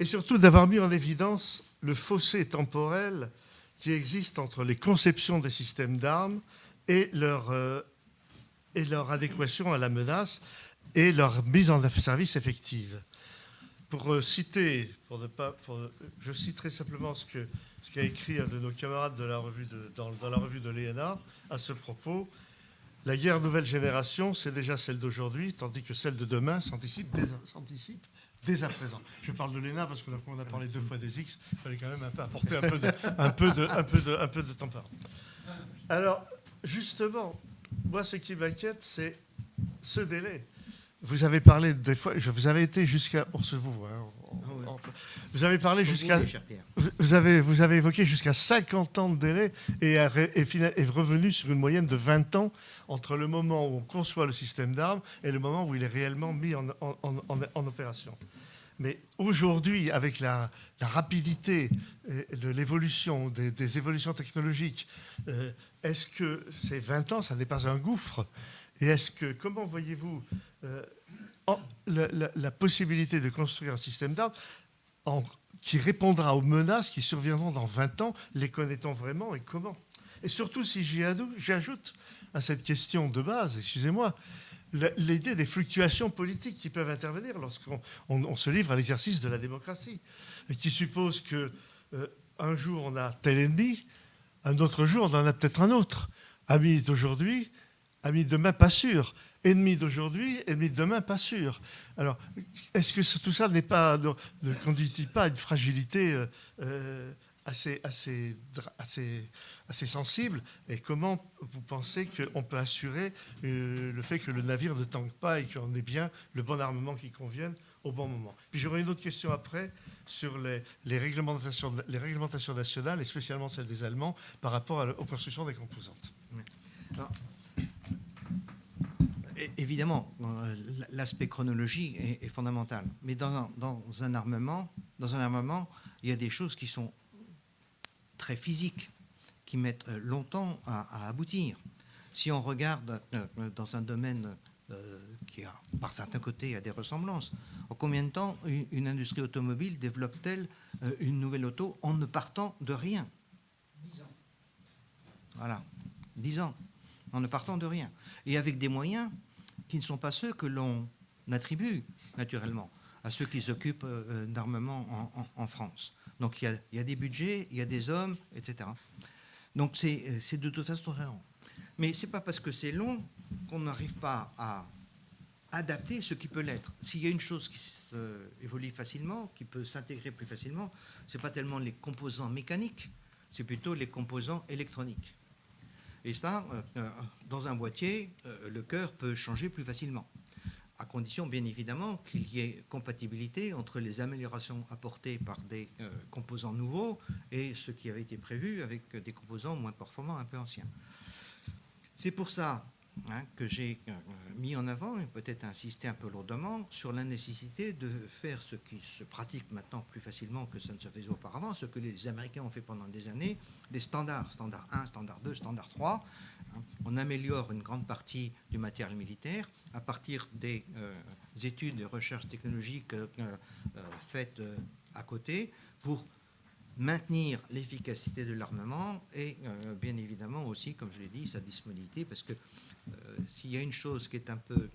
et surtout d'avoir mis en évidence le fossé temporel qui existe entre les conceptions des systèmes d'armes et leur adéquation à la menace et leur mise en service effective. Pour citer, je citerai simplement ce qu'a écrit un de nos camarades de la revue dans la revue de l'ENA à ce propos. La guerre nouvelle génération, c'est déjà celle d'aujourd'hui, tandis que celle de demain s'anticipe dès à présent. Je parle de l'ENA parce qu'on a parlé deux fois des X. Il fallait quand même apporter un peu de temps par an. Alors, justement, moi, ce qui m'inquiète, c'est ce délai. Vous avez parlé des fois. Vous avez été jusqu'à. On se vous voit. Vous avez parlé jusqu'à. Vous avez évoqué jusqu'à 50 ans de délai et revenu sur une moyenne de 20 ans entre le moment où on conçoit le système d'armes et le moment où il est réellement mis en opération. Mais aujourd'hui, avec la rapidité de l'évolution, des évolutions technologiques, est-ce que ces 20 ans, ça n'est pas un gouffre ? Et comment voyez-vous la possibilité de construire un système d'armes qui répondra aux menaces qui surviendront dans 20 ans? Les connaît-on vraiment et comment? Et surtout, si j'ajoute à cette question de base, excusez-moi, l'idée des fluctuations politiques qui peuvent intervenir lorsqu'on se livre à l'exercice de la démocratie, et qui suppose qu'un jour on a tel ennemi, un autre jour on en a peut-être un autre. Ami d'aujourd'hui, ami de demain, pas sûr. Ennemi d'aujourd'hui, ennemi de demain, pas sûr. Alors, est-ce que tout ça n'est pas, ne conduit-il pas à une fragilité assez sensible? Et comment vous pensez qu'on peut assurer le fait que le navire ne tangue pas et qu'on ait bien le bon armement qui convienne au bon moment? Puis j'aurai une autre question après sur les réglementations nationales, et spécialement celles des Allemands, par rapport aux constructions des composantes. Alors, évidemment, l'aspect chronologie est fondamental. Mais dans un armement, il y a des choses qui sont très physiques, qui mettent longtemps à aboutir. Si on regarde dans un domaine qui, par certains côtés, a des ressemblances, en combien de temps une industrie automobile développe-t-elle une nouvelle auto en ne partant de rien? 10 ans. Voilà, 10 ans, en ne partant de rien. Et avec des moyens qui ne sont pas ceux que l'on attribue naturellement à ceux qui s'occupent d'armement en France. Donc il y a des budgets, il y a des hommes, etc. Donc c'est de toute façon très long. Mais ce n'est pas parce que c'est long qu'on n'arrive pas à adapter ce qui peut l'être. S'il y a une chose qui évolue facilement, qui peut s'intégrer plus facilement, ce n'est pas tellement les composants mécaniques, c'est plutôt les composants électroniques. Et ça, dans un boîtier, le cœur peut changer plus facilement, à condition, bien évidemment, qu'il y ait compatibilité entre les améliorations apportées par des composants nouveaux et ce qui avait été prévu avec des composants moins performants, un peu anciens. C'est pour ça que j'ai mis en avant, et peut-être insisté un peu lourdement, sur la nécessité de faire ce qui se pratique maintenant plus facilement que ça ne se faisait auparavant, ce que les Américains ont fait pendant des années, des standards, standard 1, standard 2, standard 3. On améliore une grande partie du matériel militaire à partir des études et recherches technologiques faites à côté pour maintenir l'efficacité de l'armement et bien évidemment aussi, comme je l'ai dit, sa disponibilité, parce que s'il y a une chose qui est un peu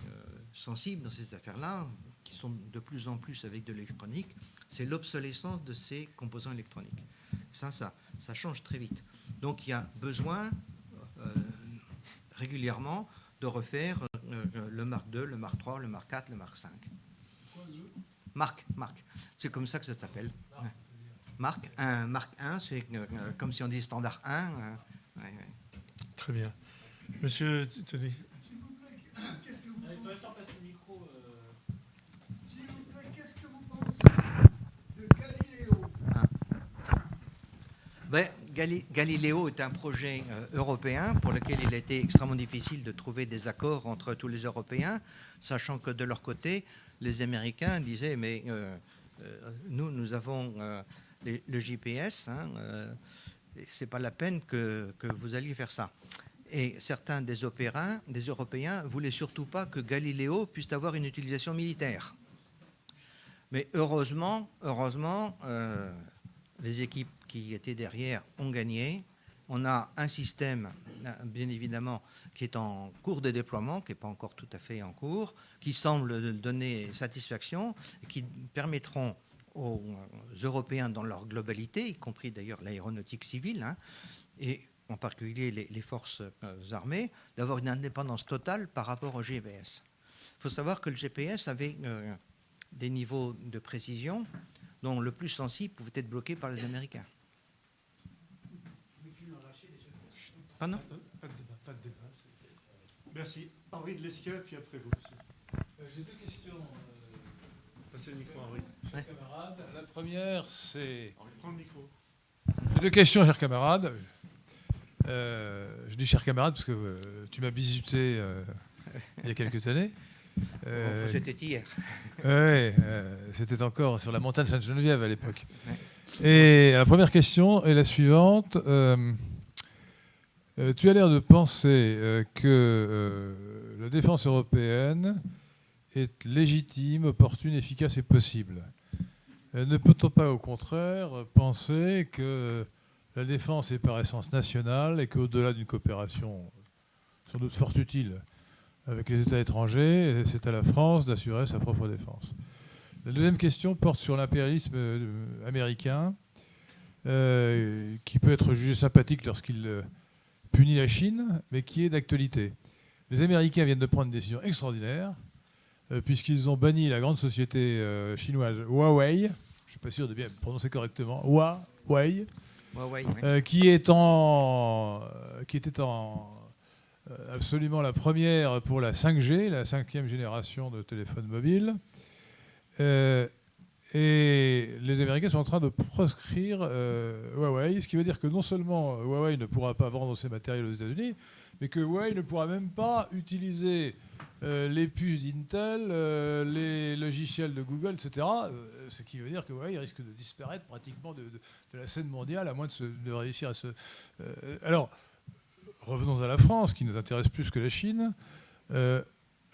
sensible dans ces affaires-là, qui sont de plus en plus avec de l'électronique, c'est l'obsolescence de ces composants électroniques. Ça change très vite. Donc il y a besoin régulièrement de refaire le Mark II, le Mark III, le Mark IV, le Mark V. Mark. C'est comme ça que ça s'appelle. Ouais. Mark 1, c'est comme si on dit standard 1. Ouais. Très bien. Monsieur Tony. S'il vous plaît, qu'est-ce que vous pensez, de Galiléo? Galiléo est un projet européen pour lequel il a été extrêmement difficile de trouver des accords entre tous les Européens, sachant que de leur côté, les Américains disaient, mais nous avons... Le GPS, c'est pas la peine que vous alliez faire ça. Et certains des Européens voulaient surtout pas que Galiléo puisse avoir une utilisation militaire. Mais heureusement, les équipes qui étaient derrière ont gagné. On a un système bien évidemment, qui est en cours de déploiement, qui n'est pas encore tout à fait en cours, qui semble donner satisfaction, qui permettront aux Européens dans leur globalité, y compris d'ailleurs l'aéronautique civile, hein, et en particulier les forces armées, d'avoir une indépendance totale par rapport au GPS. Il faut savoir que le GPS avait des niveaux de précision dont le plus sensible pouvait être bloqué par les Américains. Pardon ? Pas de débat. Merci. Henri de Lesquen, puis après vous. J'ai deux questions. Passez le micro, Henri. Chers camarades, la première, c'est... Henri, prends le micro. Deux questions, chers camarades. Je dis chers camarades parce que tu m'as bisuté il y a quelques années. C'était hier. Oui, c'était encore sur la montagne Sainte-Geneviève à l'époque. Et la première question est la suivante. Tu as l'air de penser que la défense européenne est légitime, opportune, efficace et possible. Ne peut-on pas, au contraire, penser que la défense est par essence nationale et qu'au-delà d'une coopération sans doute fort utile avec les États étrangers, c'est à la France d'assurer sa propre défense? La deuxième question porte sur l'impérialisme américain, qui peut être jugé sympathique lorsqu'il... punit la Chine, mais qui est d'actualité. Les Américains viennent de prendre une décision extraordinaire, puisqu'ils ont banni la grande société chinoise Huawei, je ne suis pas sûr de bien prononcer correctement, Huawei, qui était absolument la première pour la 5G, la 5e génération de téléphones mobiles. Et les Américains sont en train de proscrire Huawei, ce qui veut dire que non seulement Huawei ne pourra pas vendre ses matériels aux États-Unis, mais que Huawei ne pourra même pas utiliser les puces d'Intel, les logiciels de Google, etc. Ce qui veut dire que Huawei risque de disparaître pratiquement de la scène mondiale, à moins de réussir à se... Alors, revenons à la France, qui nous intéresse plus que la Chine.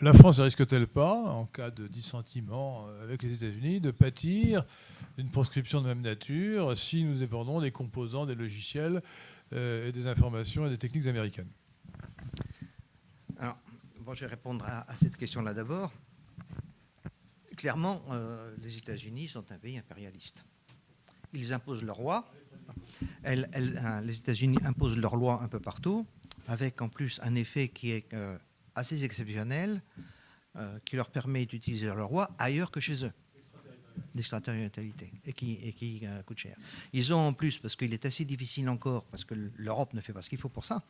La France ne risque-t-elle pas, en cas de dissentiment avec les États-Unis, de pâtir d'une proscription de même nature si nous dépendons des composants, des logiciels et des informations et des techniques américaines? Alors, bon, je vais répondre à cette question-là d'abord. Clairement, les États-Unis sont un pays impérialiste. Ils imposent leur loi. Les États-Unis imposent leur loi un peu partout, avec en plus un effet qui est... assez exceptionnel, qui leur permet d'utiliser leur loi ailleurs que chez eux. L'extraterritorialité. Et qui coûte cher. Ils ont en plus, parce qu'il est assez difficile encore, parce que l'Europe ne fait pas ce qu'il faut pour ça,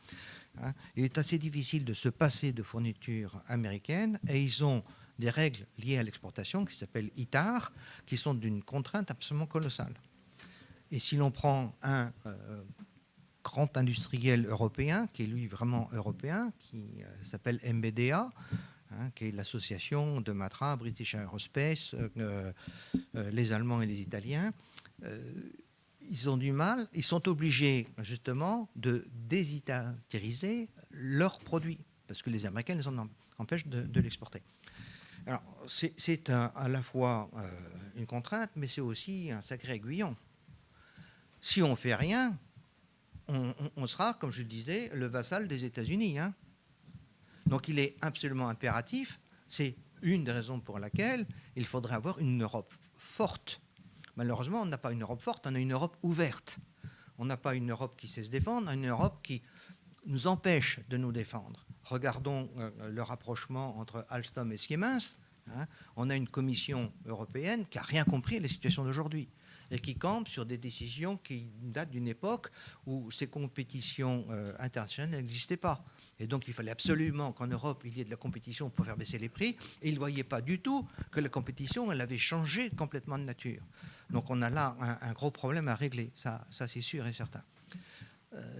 hein, il est assez difficile de se passer de fournitures américaines, et ils ont des règles liées à l'exportation qui s'appellent ITAR, qui sont d'une contrainte absolument colossale. Et si l'on prend un... grand industriel européen, qui est lui vraiment européen, qui s'appelle MBDA, hein, qui est l'association de Matra, British Aerospace, les Allemands et les Italiens. Ils ont du mal, ils sont obligés justement de désitariser leurs produits, parce que les Américains les empêchent de l'exporter. Alors c'est à la fois une contrainte, mais c'est aussi un sacré aiguillon. Si on ne fait rien, on sera, comme je le disais, le vassal des États-Unis. Hein. Donc il est absolument impératif. C'est une des raisons pour laquelle il faudrait avoir une Europe forte. Malheureusement, on n'a pas une Europe forte, on a une Europe ouverte. On n'a pas une Europe qui sait se défendre, on a une Europe qui nous empêche de nous défendre. Regardons le rapprochement entre Alstom et Siemens. Hein. On a une commission européenne qui n'a rien compris à la situation d'aujourd'hui, et qui campe sur des décisions qui datent d'une époque où ces compétitions internationales n'existaient pas. Et donc, il fallait absolument qu'en Europe, il y ait de la compétition pour faire baisser les prix. Et ils ne voyaient pas du tout que la compétition, elle avait changé complètement de nature. Donc, on a là un gros problème à régler. Ça c'est sûr et certain.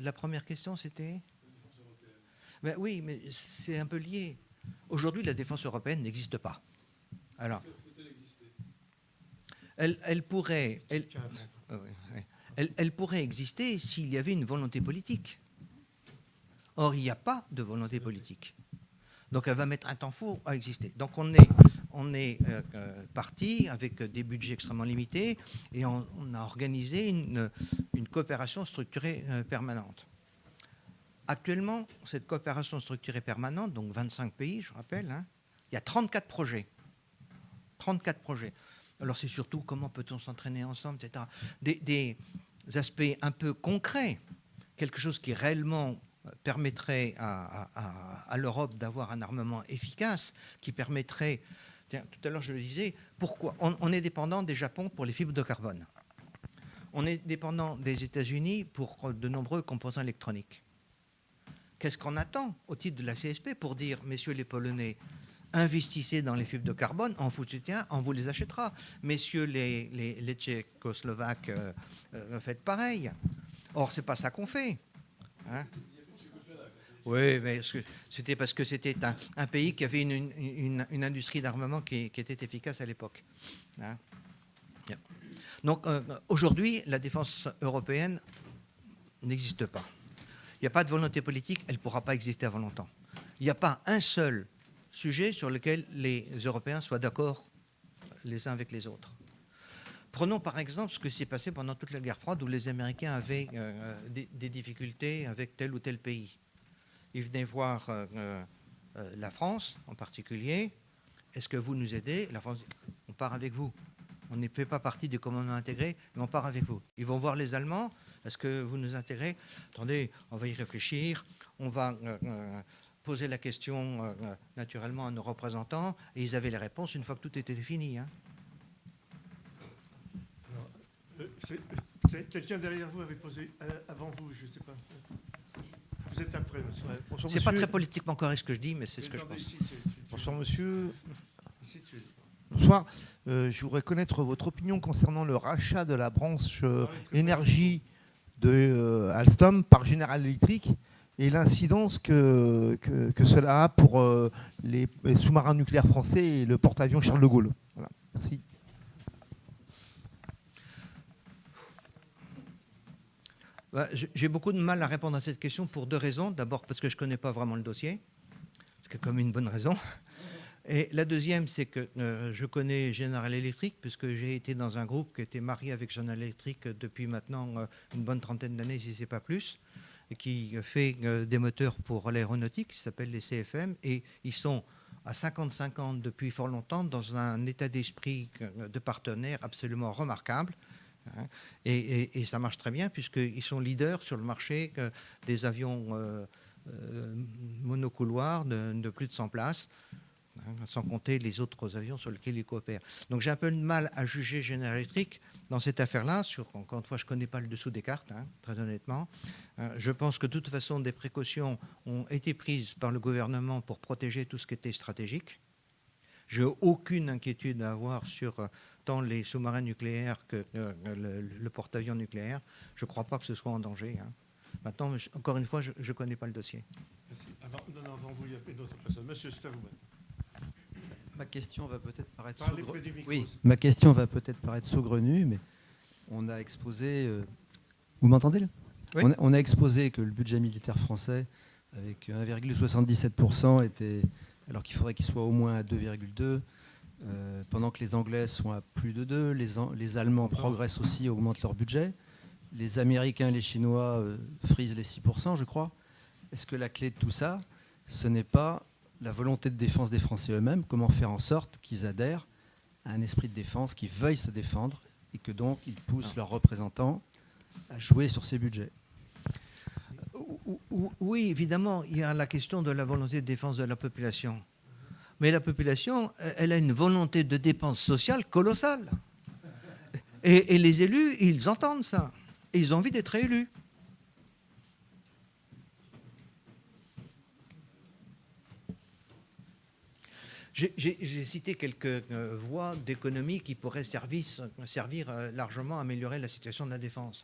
La première question, c'était... Ben oui, mais c'est un peu lié. Aujourd'hui, la défense européenne n'existe pas. Alors... Elle pourrait exister s'il y avait une volonté politique. Or, il n'y a pas de volonté politique. Donc, elle va mettre un temps fou à exister. Donc, on est parti avec des budgets extrêmement limités et on a organisé une coopération structurée permanente. Actuellement, cette coopération structurée permanente, donc 25 pays, je rappelle, hein, il y a 34 projets. 34 projets. Alors c'est surtout comment peut-on s'entraîner ensemble, etc. Des aspects un peu concrets, quelque chose qui réellement permettrait à l'Europe d'avoir un armement efficace, qui permettrait, tiens, tout à l'heure je le disais, pourquoi on est dépendant des Japonais pour les fibres de carbone. On est dépendant des États-Unis pour de nombreux composants électroniques. Qu'est-ce qu'on attend au titre de la CSP pour dire, messieurs les Polonais, investissez dans les fibres de carbone, on vous soutient, on vous les achètera. Messieurs les Tchécoslovaques, faites pareil. Or, c'est pas ça qu'on fait. Hein ? Oui, mais c'était parce que c'était un pays qui avait une industrie d'armement qui était efficace à l'époque. Hein ? Donc, aujourd'hui, la défense européenne n'existe pas. Il n'y a pas de volonté politique, elle ne pourra pas exister avant longtemps. Il n'y a pas un seul sujet sur lequel les Européens soient d'accord les uns avec les autres. Prenons par exemple ce qui s'est passé pendant toute la guerre froide où les Américains avaient des difficultés avec tel ou tel pays. Ils venaient voir la France en particulier. Est-ce que vous nous aidez ? La France dit, on part avec vous. On ne fait pas partie du commandement intégré, mais on part avec vous. Ils vont voir les Allemands. Est-ce que vous nous intégrez ? Attendez, on va y réfléchir. On va poser la question naturellement à nos représentants. Et ils avaient les réponses une fois que tout était fini. Hein. Alors, quelqu'un derrière vous avait posé avant vous, je ne sais pas. Vous êtes après, monsieur. Bonsoir, c'est monsieur. Pas très politiquement correct ce que je dis, mais c'est ce que je pense. Bonsoir, monsieur. Bonsoir. Je voudrais connaître votre opinion concernant le rachat de la branche énergie de Alstom par General Electric et l'incidence que cela a pour les sous-marins nucléaires français et le porte-avions Charles de Gaulle. Voilà. Merci. J'ai beaucoup de mal à répondre à cette question pour deux raisons. D'abord parce que je ne connais pas vraiment le dossier, ce qui est comme une bonne raison. Et la deuxième, c'est que je connais General Electric, puisque j'ai été dans un groupe qui était marié avec General Electric depuis maintenant une bonne trentaine d'années, si ce n'est pas plus, et qui fait des moteurs pour l'aéronautique, qui s'appellent les CFM, et ils sont à 50-50 depuis fort longtemps, dans un état d'esprit de partenaire absolument remarquable. Et ça marche très bien, puisqu'ils sont leaders sur le marché des avions monocouloirs de plus de 100 places, sans compter les autres avions sur lesquels ils coopèrent. Donc j'ai un peu de mal à juger General Electric dans cette affaire-là. Encore une fois, je ne connais pas le dessous des cartes, hein, très honnêtement. Je pense que de toute façon, des précautions ont été prises par le gouvernement pour protéger tout ce qui était stratégique. Je n'ai aucune inquiétude à avoir sur tant les sous-marins nucléaires que le porte-avions nucléaire. Je ne crois pas que ce soit en danger, hein. Maintenant, encore une fois, je ne connais pas le dossier. Merci. Avant vous, il y a une autre personne. Monsieur Stavouman. Ma question va peut-être paraître saugrenue, mais on a exposé... Vous m'entendez là ? Oui. On a exposé que le budget militaire français, avec 1,77%, était, alors qu'il faudrait qu'il soit au moins à 2,2%, pendant que les Anglais sont à plus de 2%, les Allemands progressent aussi et augmentent leur budget, les Américains et les Chinois frisent les 6%, je crois. Est-ce que la clé de tout ça, ce n'est pas... la volonté de défense des Français eux-mêmes, comment faire en sorte qu'ils adhèrent à un esprit de défense, qu'ils veuillent se défendre et que donc ils poussent leurs représentants à jouer sur ces budgets. Oui, évidemment, il y a la question de la volonté de défense de la population. Mais la population, elle a une volonté de dépense sociale colossale. Et les élus, ils entendent ça. Et ils ont envie d'être élus. J'ai cité quelques voies d'économie qui pourraient servir largement à améliorer la situation de la défense.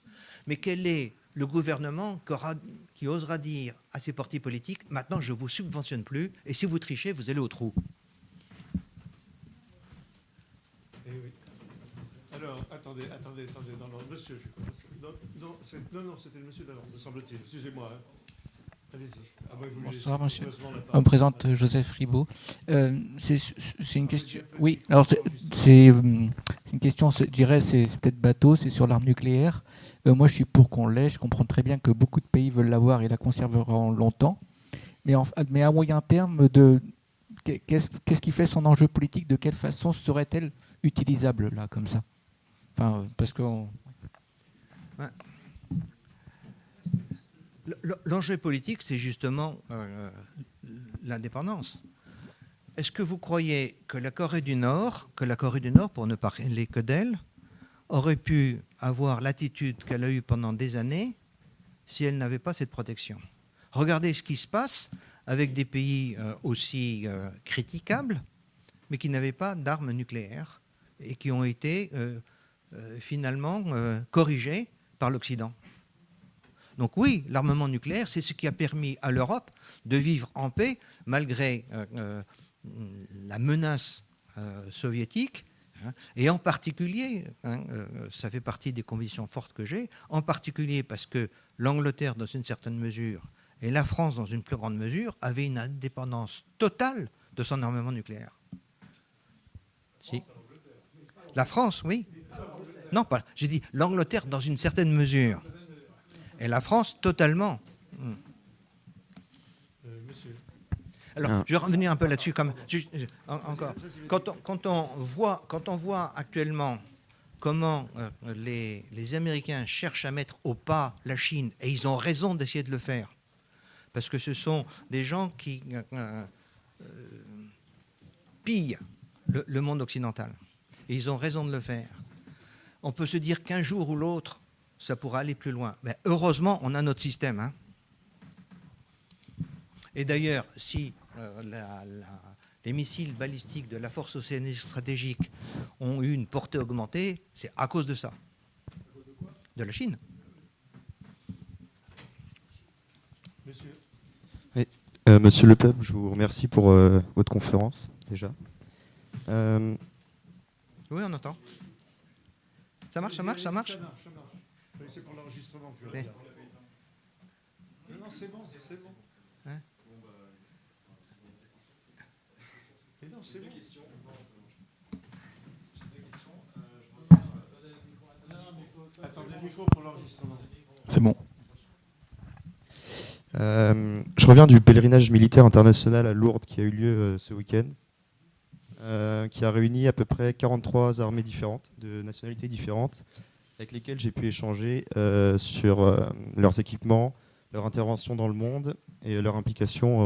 Mais quel est le gouvernement qui osera dire à ses partis politiques « Maintenant, je ne vous subventionne plus, et si vous trichez, vous allez au trou ». Alors, attendez, dans l'ordre, monsieur, je crois. Non, c'était le monsieur d'avant, me semble-t-il, excusez-moi. Hein. Bonsoir, monsieur. On me présente Joseph Ribaud. C'est une question. Oui, alors c'est C'est une question, je dirais, c'est peut-être bateau, c'est sur l'arme nucléaire. Moi, je suis pour qu'on l'ait. Je comprends très bien que beaucoup de pays veulent l'avoir et la conserveront longtemps. Mais à moyen terme, qu'est-ce qui fait son enjeu politique? De quelle façon serait-elle utilisable, là, comme ça? Enfin, parce que... Ouais. L'enjeu politique, c'est justement l'indépendance. Est-ce que vous croyez que la Corée du Nord, pour ne parler que d'elle, aurait pu avoir l'attitude qu'elle a eue pendant des années si elle n'avait pas cette protection? Regardez ce qui se passe avec des pays aussi critiquables, mais qui n'avaient pas d'armes nucléaires et qui ont été finalement corrigés par l'Occident. Donc oui, l'armement nucléaire, c'est ce qui a permis à l'Europe de vivre en paix malgré la menace soviétique, hein, et en particulier, hein, ça fait partie des convictions fortes que j'ai, en particulier parce que l'Angleterre, dans une certaine mesure, et la France, dans une plus grande mesure, avaient une indépendance totale de son armement nucléaire. Si. La France, oui. Non, pas. J'ai dit l'Angleterre, dans une certaine mesure. Et la France, totalement. Alors, je vais revenir un peu là-dessus. Encore. Quand on voit actuellement comment les Américains cherchent à mettre au pas la Chine, et ils ont raison d'essayer de le faire, parce que ce sont des gens qui pillent le monde occidental. Et ils ont raison de le faire. On peut se dire qu'un jour ou l'autre, ça pourra aller plus loin. Mais heureusement, on a notre système. Hein. Et d'ailleurs, si les missiles balistiques de la force océanique stratégique ont eu une portée augmentée, c'est à cause de ça. De la Chine. Monsieur. Oui. Monsieur Lepeuple, je vous remercie pour votre conférence, déjà. Oui, on entend. Ça marche. C'est pour l'enregistrement que je regarde. Non, c'est bon. Hein? Et non, c'est bon. J'ai deux questions. Je reviens. Attendez le micro pour l'enregistrement. C'est bon. Je reviens du pèlerinage militaire international à Lourdes qui a eu lieu ce week-end, qui a réuni à peu près 43 armées différentes, de nationalités différentes, avec lesquels j'ai pu échanger sur leurs équipements, leur intervention dans le monde et leur implication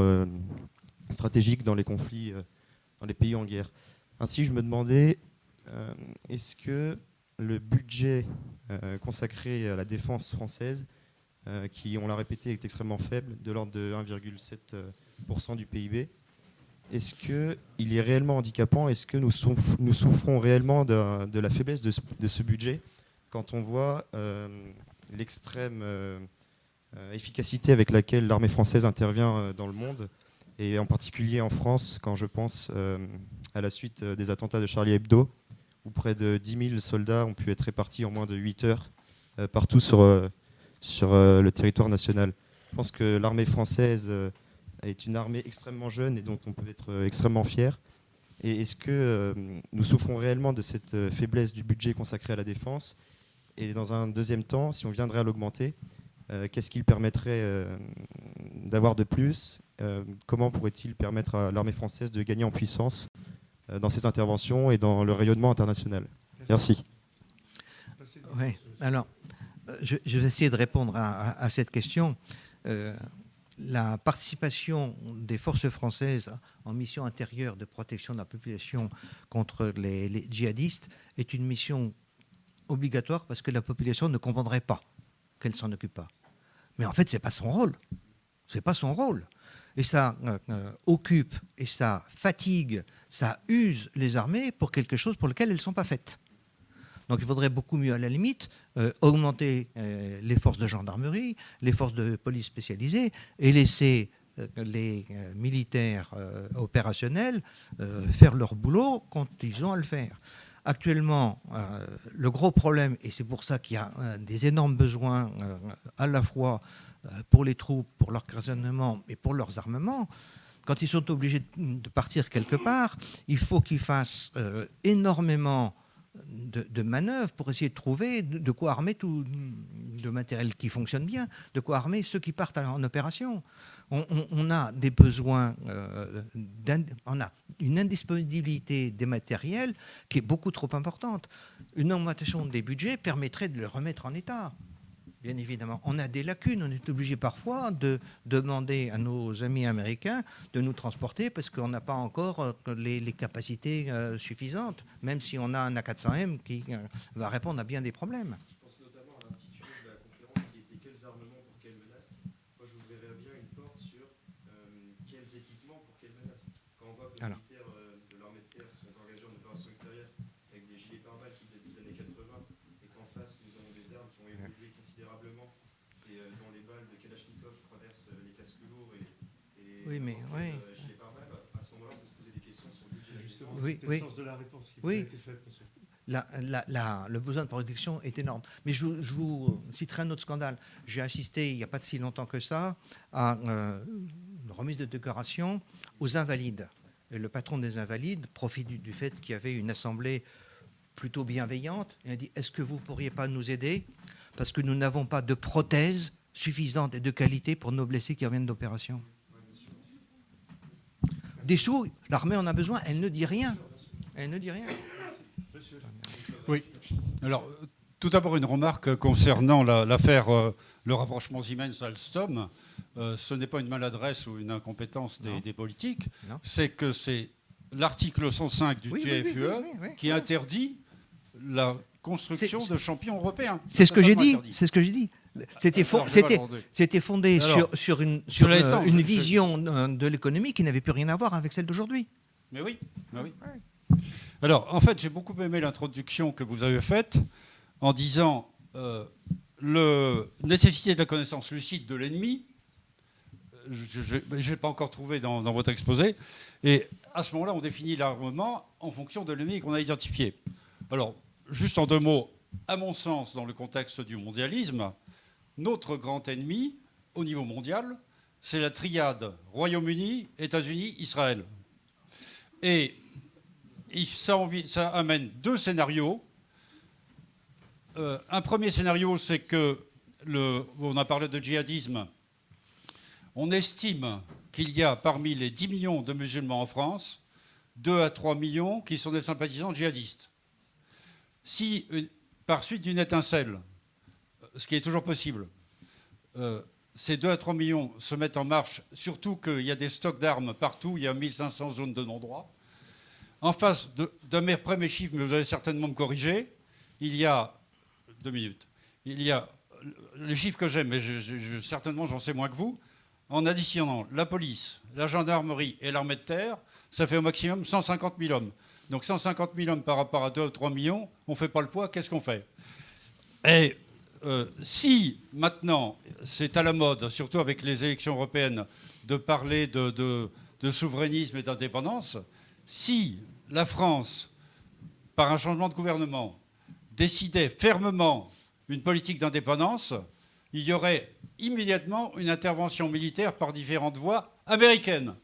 stratégique dans les conflits dans les pays en guerre. Ainsi, je me demandais, est-ce que le budget consacré à la défense française, qui, on l'a répété, est extrêmement faible, de l'ordre de 1,7% du PIB, est-ce qu'il est réellement handicapant? Est-ce que nous souffrons réellement de la faiblesse de ce budget? Quand on voit l'extrême efficacité avec laquelle l'armée française intervient dans le monde, et en particulier en France, quand je pense à la suite des attentats de Charlie Hebdo, où près de 10 000 soldats ont pu être répartis en moins de 8 heures partout sur le territoire national. Je pense que l'armée française est une armée extrêmement jeune et donc on peut être extrêmement fier. Et est-ce que nous souffrons réellement de cette faiblesse du budget consacré à la défense? Et dans un deuxième temps, si on viendrait à l'augmenter, qu'est-ce qu'il permettrait d'avoir de plus? Comment pourrait-il permettre à l'armée française de gagner en puissance dans ses interventions et dans le rayonnement international? Merci. Oui. Alors, je vais essayer de répondre à cette question. La participation des forces françaises en mission intérieure de protection de la population contre les djihadistes est une mission obligatoire parce que la population ne comprendrait pas qu'elle s'en occupe pas. Mais en fait, ce n'est pas son rôle. Et ça occupe, et ça fatigue, ça use les armées pour quelque chose pour lequel elles ne sont pas faites. Donc il faudrait beaucoup mieux, à la limite, augmenter les forces de gendarmerie, les forces de police spécialisées et laisser les militaires opérationnels faire leur boulot quand ils ont à le faire. Actuellement, le gros problème, et c'est pour ça qu'il y a des énormes besoins à la fois pour les troupes, pour leur raisonnement et pour leurs armements, quand ils sont obligés de partir quelque part, il faut qu'ils fassent énormément de manœuvre pour essayer de trouver de quoi armer tout le matériel qui fonctionne bien, de quoi armer ceux qui partent en opération. On a des besoins, on a une indisponibilité des matériels qui est beaucoup trop importante. Une augmentation des budgets permettrait de le remettre en état. Bien évidemment, on a des lacunes, on est obligé parfois de demander à nos amis américains de nous transporter parce qu'on n'a pas encore les capacités suffisantes, même si on a un A400M qui va répondre à bien des problèmes. Je pense notamment à l'intitulé de la conférence qui était « Quels armements pour quelles menaces ?» Moi, je vous verrais bien une porte sur quels équipements pour quelles menaces. Quand on voit que les militaires de l'armée de terre sont engagés en opération extérieure avec des gilets pare-balles qui datent des années 80 et qu'en face, nous avons des armes qui ont évolué considérablement, et dont les balles de Kalachnikov traversent les casques lourds et oui, mais oui. Gilets pare-balles, à ce moment-là, on peut se poser des questions sur le budget. Justement, oui, c'était le sens de la réponse qui a été faite. Le besoin de protection est énorme. Mais je vous citerai un autre scandale. J'ai assisté, il n'y a pas si longtemps que ça, à une remise de décoration aux Invalides. Et le patron des Invalides profite du fait qu'il y avait une assemblée plutôt bienveillante. Il a dit, est-ce que vous ne pourriez pas nous aider ? Parce que nous n'avons pas de prothèses suffisantes et de qualité pour nos blessés qui reviennent d'opération. Des sous, l'armée en a besoin, elle ne dit rien. Elle ne dit rien. Oui. Alors, tout d'abord, une remarque concernant l'affaire, le rapprochement Siemens-Alstom. Ce n'est pas une maladresse ou une incompétence des politiques. Non. C'est que c'est l'article 105 du TFUE qui interdit la construction de champions européens. C'est ce que j'ai dit. C'est ce que j'ai dit. C'était fondé sur une vision de l'économie qui n'avait plus rien à voir avec celle d'aujourd'hui. Mais oui. Alors, en fait, j'ai beaucoup aimé l'introduction que vous avez faite en disant la nécessité de la connaissance lucide de l'ennemi. Je n'ai pas encore trouvé dans votre exposé. Et à ce moment-là, on définit l'armement en fonction de l'ennemi qu'on a identifié. Alors, juste en deux mots, à mon sens, dans le contexte du mondialisme, notre grand ennemi, au niveau mondial, c'est la triade Royaume-Uni, États-Unis, Israël. Et ça amène deux scénarios. Un premier scénario, c'est que, on a parlé de djihadisme, on estime qu'il y a parmi les 10 millions de musulmans en France, 2 à 3 millions qui sont des sympathisants djihadistes. Si, par suite d'une étincelle, ce qui est toujours possible, ces 2 à 3 millions se mettent en marche, surtout qu'il y a des stocks d'armes partout, il y a 1500 zones de non-droit. En face d'après mes chiffres, mais vous allez certainement me corriger, il y a les chiffres que j'ai, mais certainement j'en sais moins que vous, en additionnant la police, la gendarmerie et l'armée de terre, ça fait au maximum 150 000 hommes. Donc 150 000 hommes par rapport à 2 ou 3 millions, on ne fait pas le poids, qu'est-ce qu'on fait ? Et si maintenant, c'est à la mode, surtout avec les élections européennes, de parler de souverainisme et d'indépendance, si la France, par un changement de gouvernement, décidait fermement une politique d'indépendance, il y aurait immédiatement une intervention militaire par différentes voies américaines.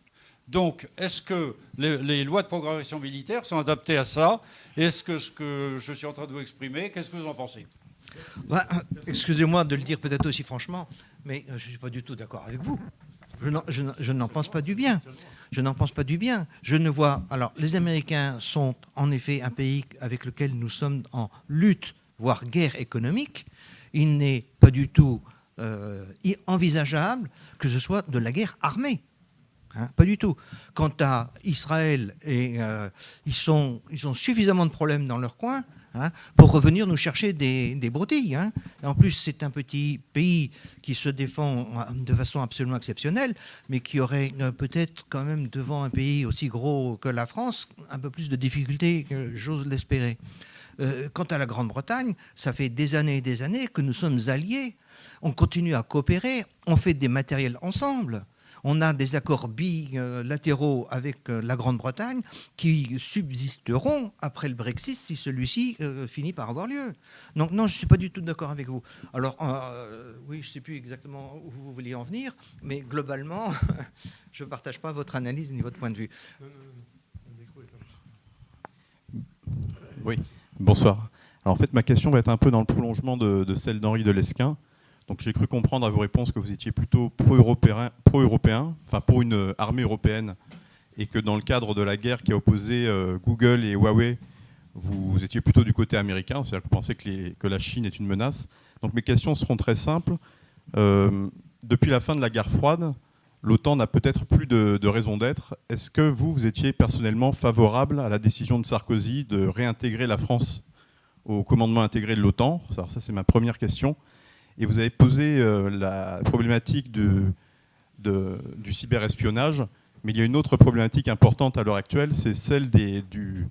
Donc, est-ce que les lois de programmation militaire sont adaptées à ça ? Est-ce que ce que je suis en train de vous exprimer, qu'est-ce que vous en pensez ? Excusez-moi de le dire peut-être aussi franchement, mais je ne suis pas du tout d'accord avec vous. Je n'en pense pas du bien. Je ne vois... Alors, les Américains sont en effet un pays avec lequel nous sommes en lutte, voire guerre économique. Il n'est pas du tout envisageable que ce soit de la guerre armée. Hein, pas du tout. Quant à Israël, ils ont suffisamment de problèmes dans leur coin pour revenir nous chercher des broutilles. Hein. En plus, c'est un petit pays qui se défend de façon absolument exceptionnelle, mais qui aurait peut-être quand même, devant un pays aussi gros que la France, un peu plus de difficultés que j'ose l'espérer. Quant à la Grande-Bretagne, ça fait des années et des années que nous sommes alliés. On continue à coopérer, on fait des matériels ensemble. On a des accords bilatéraux avec la Grande-Bretagne qui subsisteront après le Brexit si celui-ci finit par avoir lieu. Donc non, je ne suis pas du tout d'accord avec vous. Alors oui, je ne sais plus exactement où vous vouliez en venir, mais globalement, je ne partage pas votre analyse ni votre point de vue. Non. Le micro est en... Oui. Bonsoir. Alors en fait, ma question va être un peu dans le prolongement de celle d'Henri de Lesquen. Donc j'ai cru comprendre à vos réponses que vous étiez plutôt pro-européen, enfin pour une armée européenne, et que dans le cadre de la guerre qui a opposé Google et Huawei, vous étiez plutôt du côté américain, c'est-à-dire que vous pensez que la Chine est une menace. Donc mes questions seront très simples. Depuis la fin de la guerre froide, l'OTAN n'a peut-être plus de raison d'être. Est-ce que vous étiez personnellement favorable à la décision de Sarkozy de réintégrer la France au commandement intégré de l'OTAN? Alors ça, c'est ma première question. Et vous avez posé la problématique du cyberespionnage, mais il y a une autre problématique importante à l'heure actuelle, c'est celle du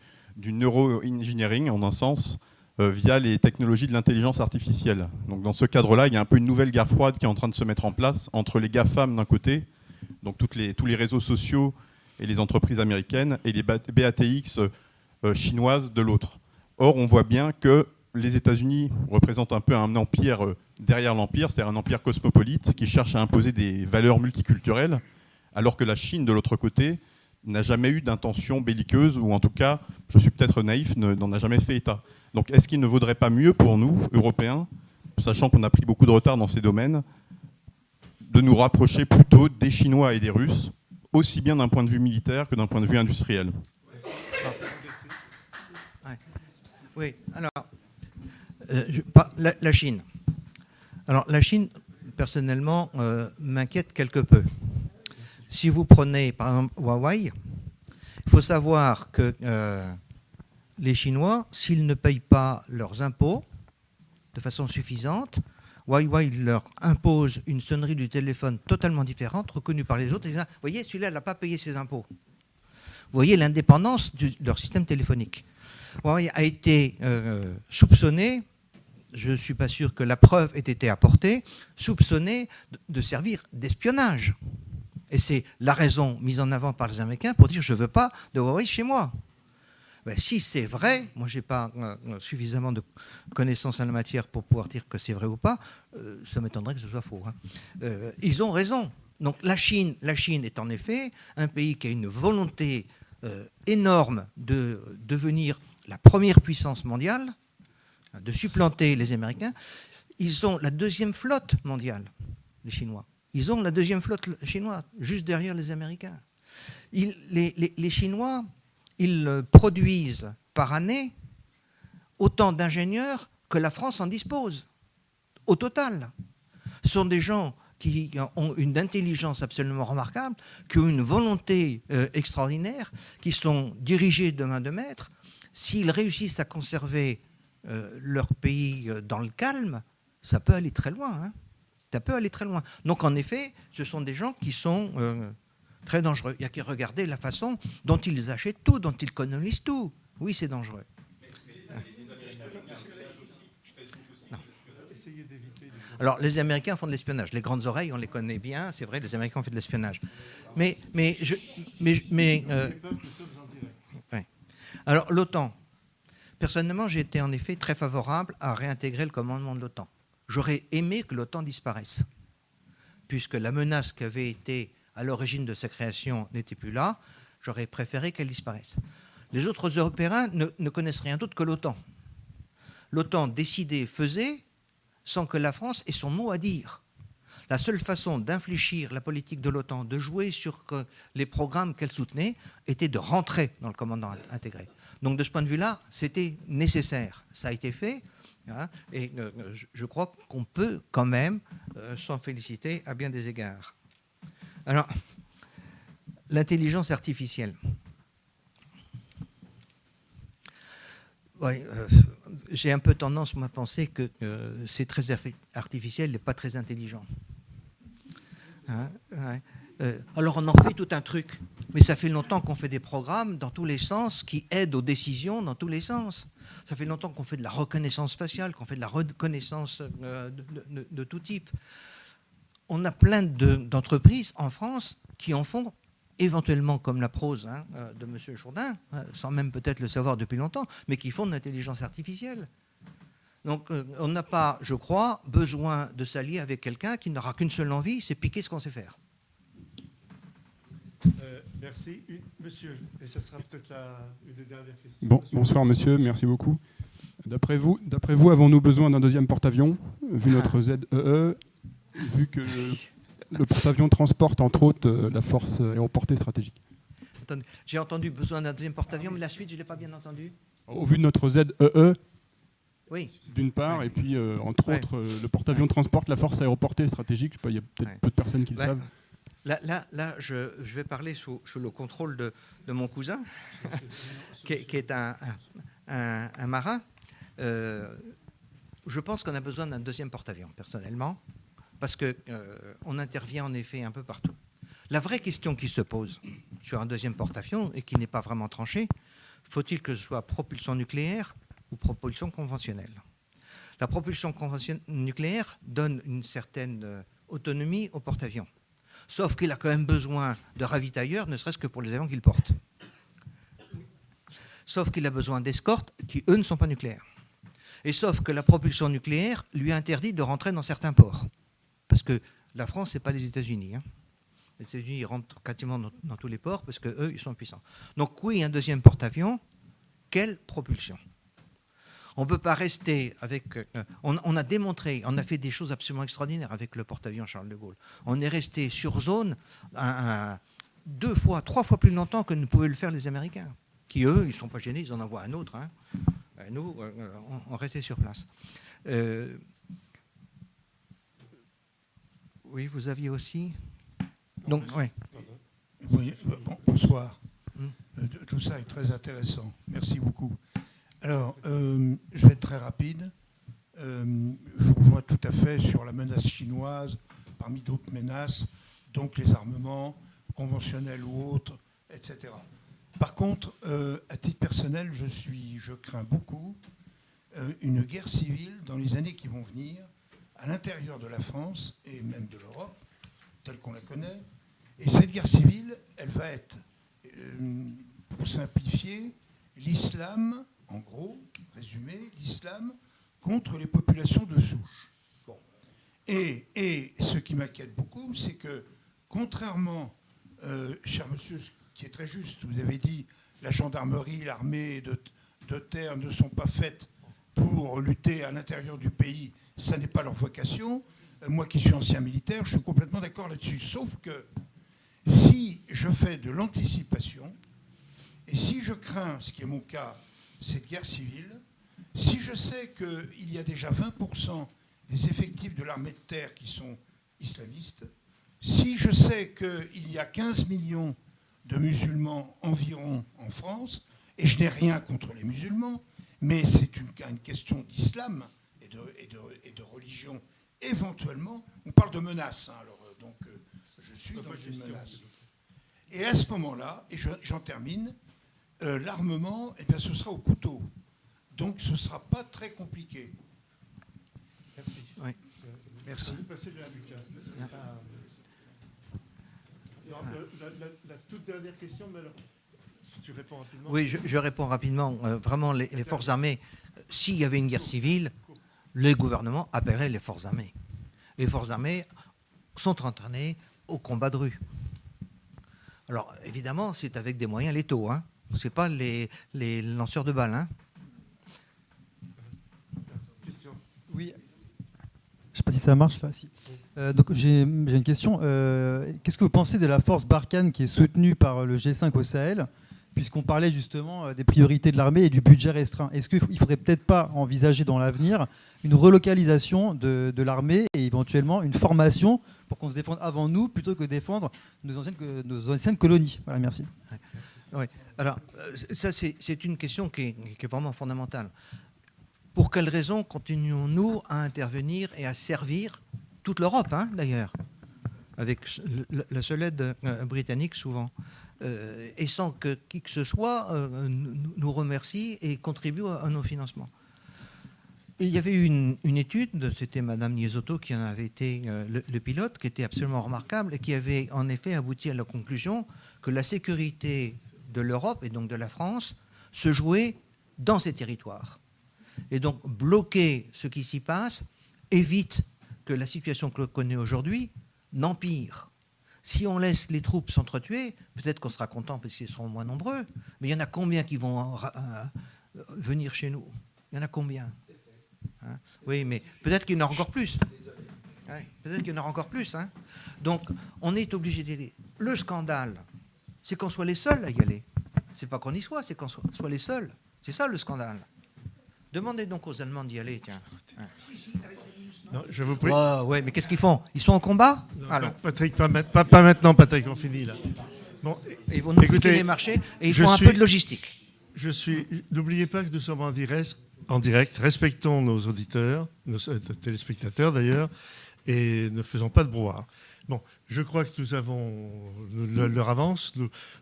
neuro-engineering, en un sens, via les technologies de l'intelligence artificielle. Donc dans ce cadre-là, il y a un peu une nouvelle guerre froide qui est en train de se mettre en place entre les GAFAM d'un côté, donc tous les réseaux sociaux et les entreprises américaines, et les BATX chinoises de l'autre. Or, on voit bien que les États-Unis représentent un peu un empire derrière l'empire, c'est-à-dire un empire cosmopolite qui cherche à imposer des valeurs multiculturelles, alors que la Chine, de l'autre côté, n'a jamais eu d'intention belliqueuse, ou en tout cas, je suis peut-être naïf, n'en a jamais fait état. Donc est-ce qu'il ne vaudrait pas mieux pour nous, Européens, sachant qu'on a pris beaucoup de retard dans ces domaines, de nous rapprocher plutôt des Chinois et des Russes, aussi bien d'un point de vue militaire que d'un point de vue industriel? Oui, alors... la Chine. Alors la Chine, personnellement, m'inquiète quelque peu. Si vous prenez par exemple Huawei, il faut savoir que les Chinois, s'ils ne payent pas leurs impôts de façon suffisante, Huawei leur impose une sonnerie du téléphone totalement différente, reconnue par les autres. Et disent, vous voyez, celui-là n'a pas payé ses impôts. Vous voyez l'indépendance de leur système téléphonique. Huawei a été soupçonné. Je ne suis pas sûr que la preuve ait été apportée, soupçonné de servir d'espionnage. Et c'est la raison mise en avant par les Américains pour dire « je ne veux pas de Huawei chez moi ». Ben, si c'est vrai, moi je n'ai pas suffisamment de connaissances en la matière pour pouvoir dire que c'est vrai ou pas, ça m'étonnerait que ce soit faux. Hein. Ils ont raison. Donc la Chine est en effet un pays qui a une volonté énorme de devenir la première puissance mondiale, de supplanter les Américains. Ils ont la deuxième flotte mondiale, les Chinois. Ils ont la deuxième flotte chinoise, juste derrière les Américains. Les Chinois, ils produisent par année autant d'ingénieurs que la France en dispose, au total. Ce sont des gens qui ont une intelligence absolument remarquable, qui ont une volonté extraordinaire, qui sont dirigés de main de maître. S'ils réussissent à conserver leur pays dans le calme, ça peut aller très loin, hein. Ça peut aller très loin. Donc, en effet, ce sont des gens qui sont très dangereux. Il y a qu'à regarder la façon dont ils achètent tout, dont ils colonisent tout. Oui, c'est dangereux. Alors, les Américains font de l'espionnage. Les grandes oreilles, on les connaît bien. C'est vrai, les Américains ont fait de l'espionnage. Mais alors, l'OTAN. Personnellement, j'ai été en effet très favorable à réintégrer le commandement de l'OTAN. J'aurais aimé que l'OTAN disparaisse, puisque la menace qui avait été à l'origine de sa création n'était plus là. J'aurais préféré qu'elle disparaisse. Les autres Européens ne connaissent rien d'autre que l'OTAN. L'OTAN décidait, faisait, sans que la France ait son mot à dire. La seule façon d'infléchir la politique de l'OTAN, de jouer sur les programmes qu'elle soutenait, était de rentrer dans le commandement intégré. Donc de ce point de vue-là, c'était nécessaire. Ça a été fait. Et je crois qu'on peut quand même s'en féliciter à bien des égards. Alors, l'intelligence artificielle. Ouais, j'ai un peu tendance, moi, à penser que c'est très artificiel et pas très intelligent. Hein, ouais. Alors, on en fait tout un truc. Mais ça fait longtemps qu'on fait des programmes dans tous les sens qui aident aux décisions dans tous les sens. Ça fait longtemps qu'on fait de la reconnaissance faciale, qu'on fait de la reconnaissance de tout type. On a plein d'entreprises en France qui en font éventuellement comme la prose de M. Jourdain, sans même peut-être le savoir depuis longtemps, mais qui font de l'intelligence artificielle. Donc on n'a pas, je crois, besoin de s'allier avec quelqu'un qui n'aura qu'une seule envie, c'est piquer ce qu'on sait faire. Merci. Monsieur, et ce sera peut-être une des dernières questions. Bonsoir, monsieur. Merci beaucoup. D'après vous, avons-nous besoin d'un deuxième porte-avions, vu notre ZEE, vu que le porte-avions transporte, entre autres, la force aéroportée stratégique? J'ai entendu besoin d'un deuxième porte-avions, mais la suite, je ne l'ai pas bien entendu. Au vu de notre ZEE, oui. D'une part, ouais. Et puis, entre ouais. autres, le porte-avions ouais. transporte la force aéroportée stratégique. Je sais pas, il y a peut-être ouais. peu de personnes qui le ouais. savent. Là, je vais parler sous le contrôle de mon cousin, qui est un marin. Je pense qu'on a besoin d'un deuxième porte-avions, personnellement, parce qu'on intervient en effet un peu partout. La vraie question qui se pose sur un deuxième porte-avions, et qui n'est pas vraiment tranchée, faut-il que ce soit propulsion nucléaire ou propulsion conventionnelle? La propulsion nucléaire donne une certaine autonomie au porte-avions. Sauf qu'il a quand même besoin de ravitailleurs, ne serait-ce que pour les avions qu'il porte. Sauf qu'il a besoin d'escortes qui, eux, ne sont pas nucléaires. Et sauf que la propulsion nucléaire lui interdit de rentrer dans certains ports. Parce que la France, ce n'est pas les États-Unis. Hein. Les États-Unis, ils rentrent quasiment dans tous les ports parce qu'eux, ils sont puissants. Donc oui, un deuxième porte-avions, quelle propulsion? On ne peut pas rester avec... On a démontré, on a fait des choses absolument extraordinaires avec le porte-avions Charles de Gaulle. On est resté sur zone trois fois plus longtemps que ne pouvaient le faire les Américains, qui, eux, ils ne sont pas gênés, ils en envoient un autre. Hein. Nous, on restait sur place. Oui, vous aviez aussi... Donc, oui. Oui, bonsoir. Tout ça est très intéressant. Merci beaucoup. Alors, je vais être très rapide. Je rejoins tout à fait sur la menace chinoise, parmi d'autres menaces, donc les armements conventionnels ou autres, etc. Par contre, à titre personnel, je crains beaucoup une guerre civile dans les années qui vont venir, à l'intérieur de la France et même de l'Europe, telle qu'on la connaît. Et cette guerre civile, elle va être, pour simplifier, l'islam... En gros, résumé, l'islam contre les populations de souche. Bon. Et ce qui m'inquiète beaucoup, c'est que, contrairement, cher monsieur, ce qui est très juste, vous avez dit, la gendarmerie, l'armée de terre ne sont pas faites pour lutter à l'intérieur du pays, ça n'est pas leur vocation. Moi qui suis ancien militaire, je suis complètement d'accord là-dessus. Sauf que si je fais de l'anticipation, et si je crains, ce qui est mon cas, cette guerre civile, si je sais qu'il y a déjà 20% des effectifs de l'armée de terre qui sont islamistes, si je sais qu'il y a 15 millions de musulmans environ en France, et je n'ai rien contre les musulmans, mais c'est une question d'islam et de religion éventuellement, on parle de menace, hein, alors donc je suis dans une menace. Et à ce moment-là, et j'en termine, l'armement, eh bien, ce sera au couteau. Donc, ce ne sera pas très compliqué. Merci. Oui. Merci. Merci. La toute dernière question, mais alors, si tu réponds rapidement. Oui, je réponds rapidement. Vraiment, les forces armées, s'il y avait une guerre civile, le gouvernement appellerait les forces armées. Les forces armées sont entraînées au combat de rue. Alors, évidemment, c'est avec des moyens létaux, hein. C'est pas les lanceurs de balles, hein. Oui. Je sais pas si ça marche là. Si. Donc j'ai une question. Qu'est-ce que vous pensez de la force Barkhane qui est soutenue par le G5 au Sahel, puisqu'on parlait justement des priorités de l'armée et du budget restreint? Est-ce qu'il ne faudrait peut-être pas envisager dans l'avenir une relocalisation de l'armée et éventuellement une formation pour qu'on se défende avant nous plutôt que défendre nos anciennes colonies? Voilà, merci. Oui. Alors, ça, c'est une question qui est vraiment fondamentale. Pour quelles raisons continuons-nous à intervenir et à servir toute l'Europe, hein, d'ailleurs, avec la seule aide britannique souvent, et sans que qui que ce soit nous remercie et contribue à nos financements? Et il y avait eu une étude, c'était Madame Niesotto qui en avait été le pilote, qui était absolument remarquable et qui avait en effet abouti à la conclusion que la sécurité de l'Europe et donc de la France se jouait dans ces territoires. Et donc bloquer ce qui s'y passe évite que la situation que l'on connaît aujourd'hui n'empire. Si on laisse les troupes s'entretuer, peut-être qu'on sera content parce qu'ils seront moins nombreux, mais il y en a combien qui vont venir chez nous ? Il y en a combien hein? Oui, mais peut-être qu'il y en aura encore plus. Ouais, peut-être qu'il y en aura encore plus. Hein. Donc, on est obligé d'y aller. Le scandale, c'est qu'on soit les seuls à y aller. C'est pas qu'on y soit, c'est qu'on soit les seuls. C'est ça le scandale. Demandez donc aux Allemands d'y aller, tiens. Ouais. Non, je vous prie. Oh, ouais, mais qu'est-ce qu'ils font? Ils sont en combat? Non, alors. Patrick, pas maintenant, Patrick, on finit là. Bon, ils vont nous piquer les marchés et ils font un peu de logistique. N'oubliez pas que nous sommes en direct, respectons nos auditeurs, nos téléspectateurs d'ailleurs, et ne faisons pas de brouhaha. Bon, je crois que nous avons leur avance.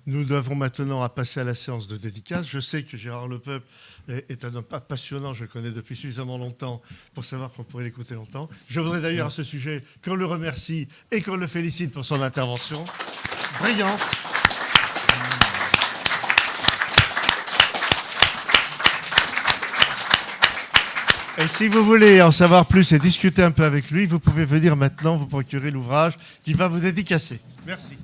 Nous avons maintenant à passer à la séance de dédicace. Je sais que Gérard Lepeuple est un homme passionnant, je le connais depuis suffisamment longtemps pour savoir qu'on pourrait l'écouter longtemps. Je voudrais d'ailleurs à ce sujet qu'on le remercie et qu'on le félicite pour son intervention brillante. Et si vous voulez en savoir plus et discuter un peu avec lui, vous pouvez venir maintenant vous procurer l'ouvrage qui va vous dédicacer. Merci.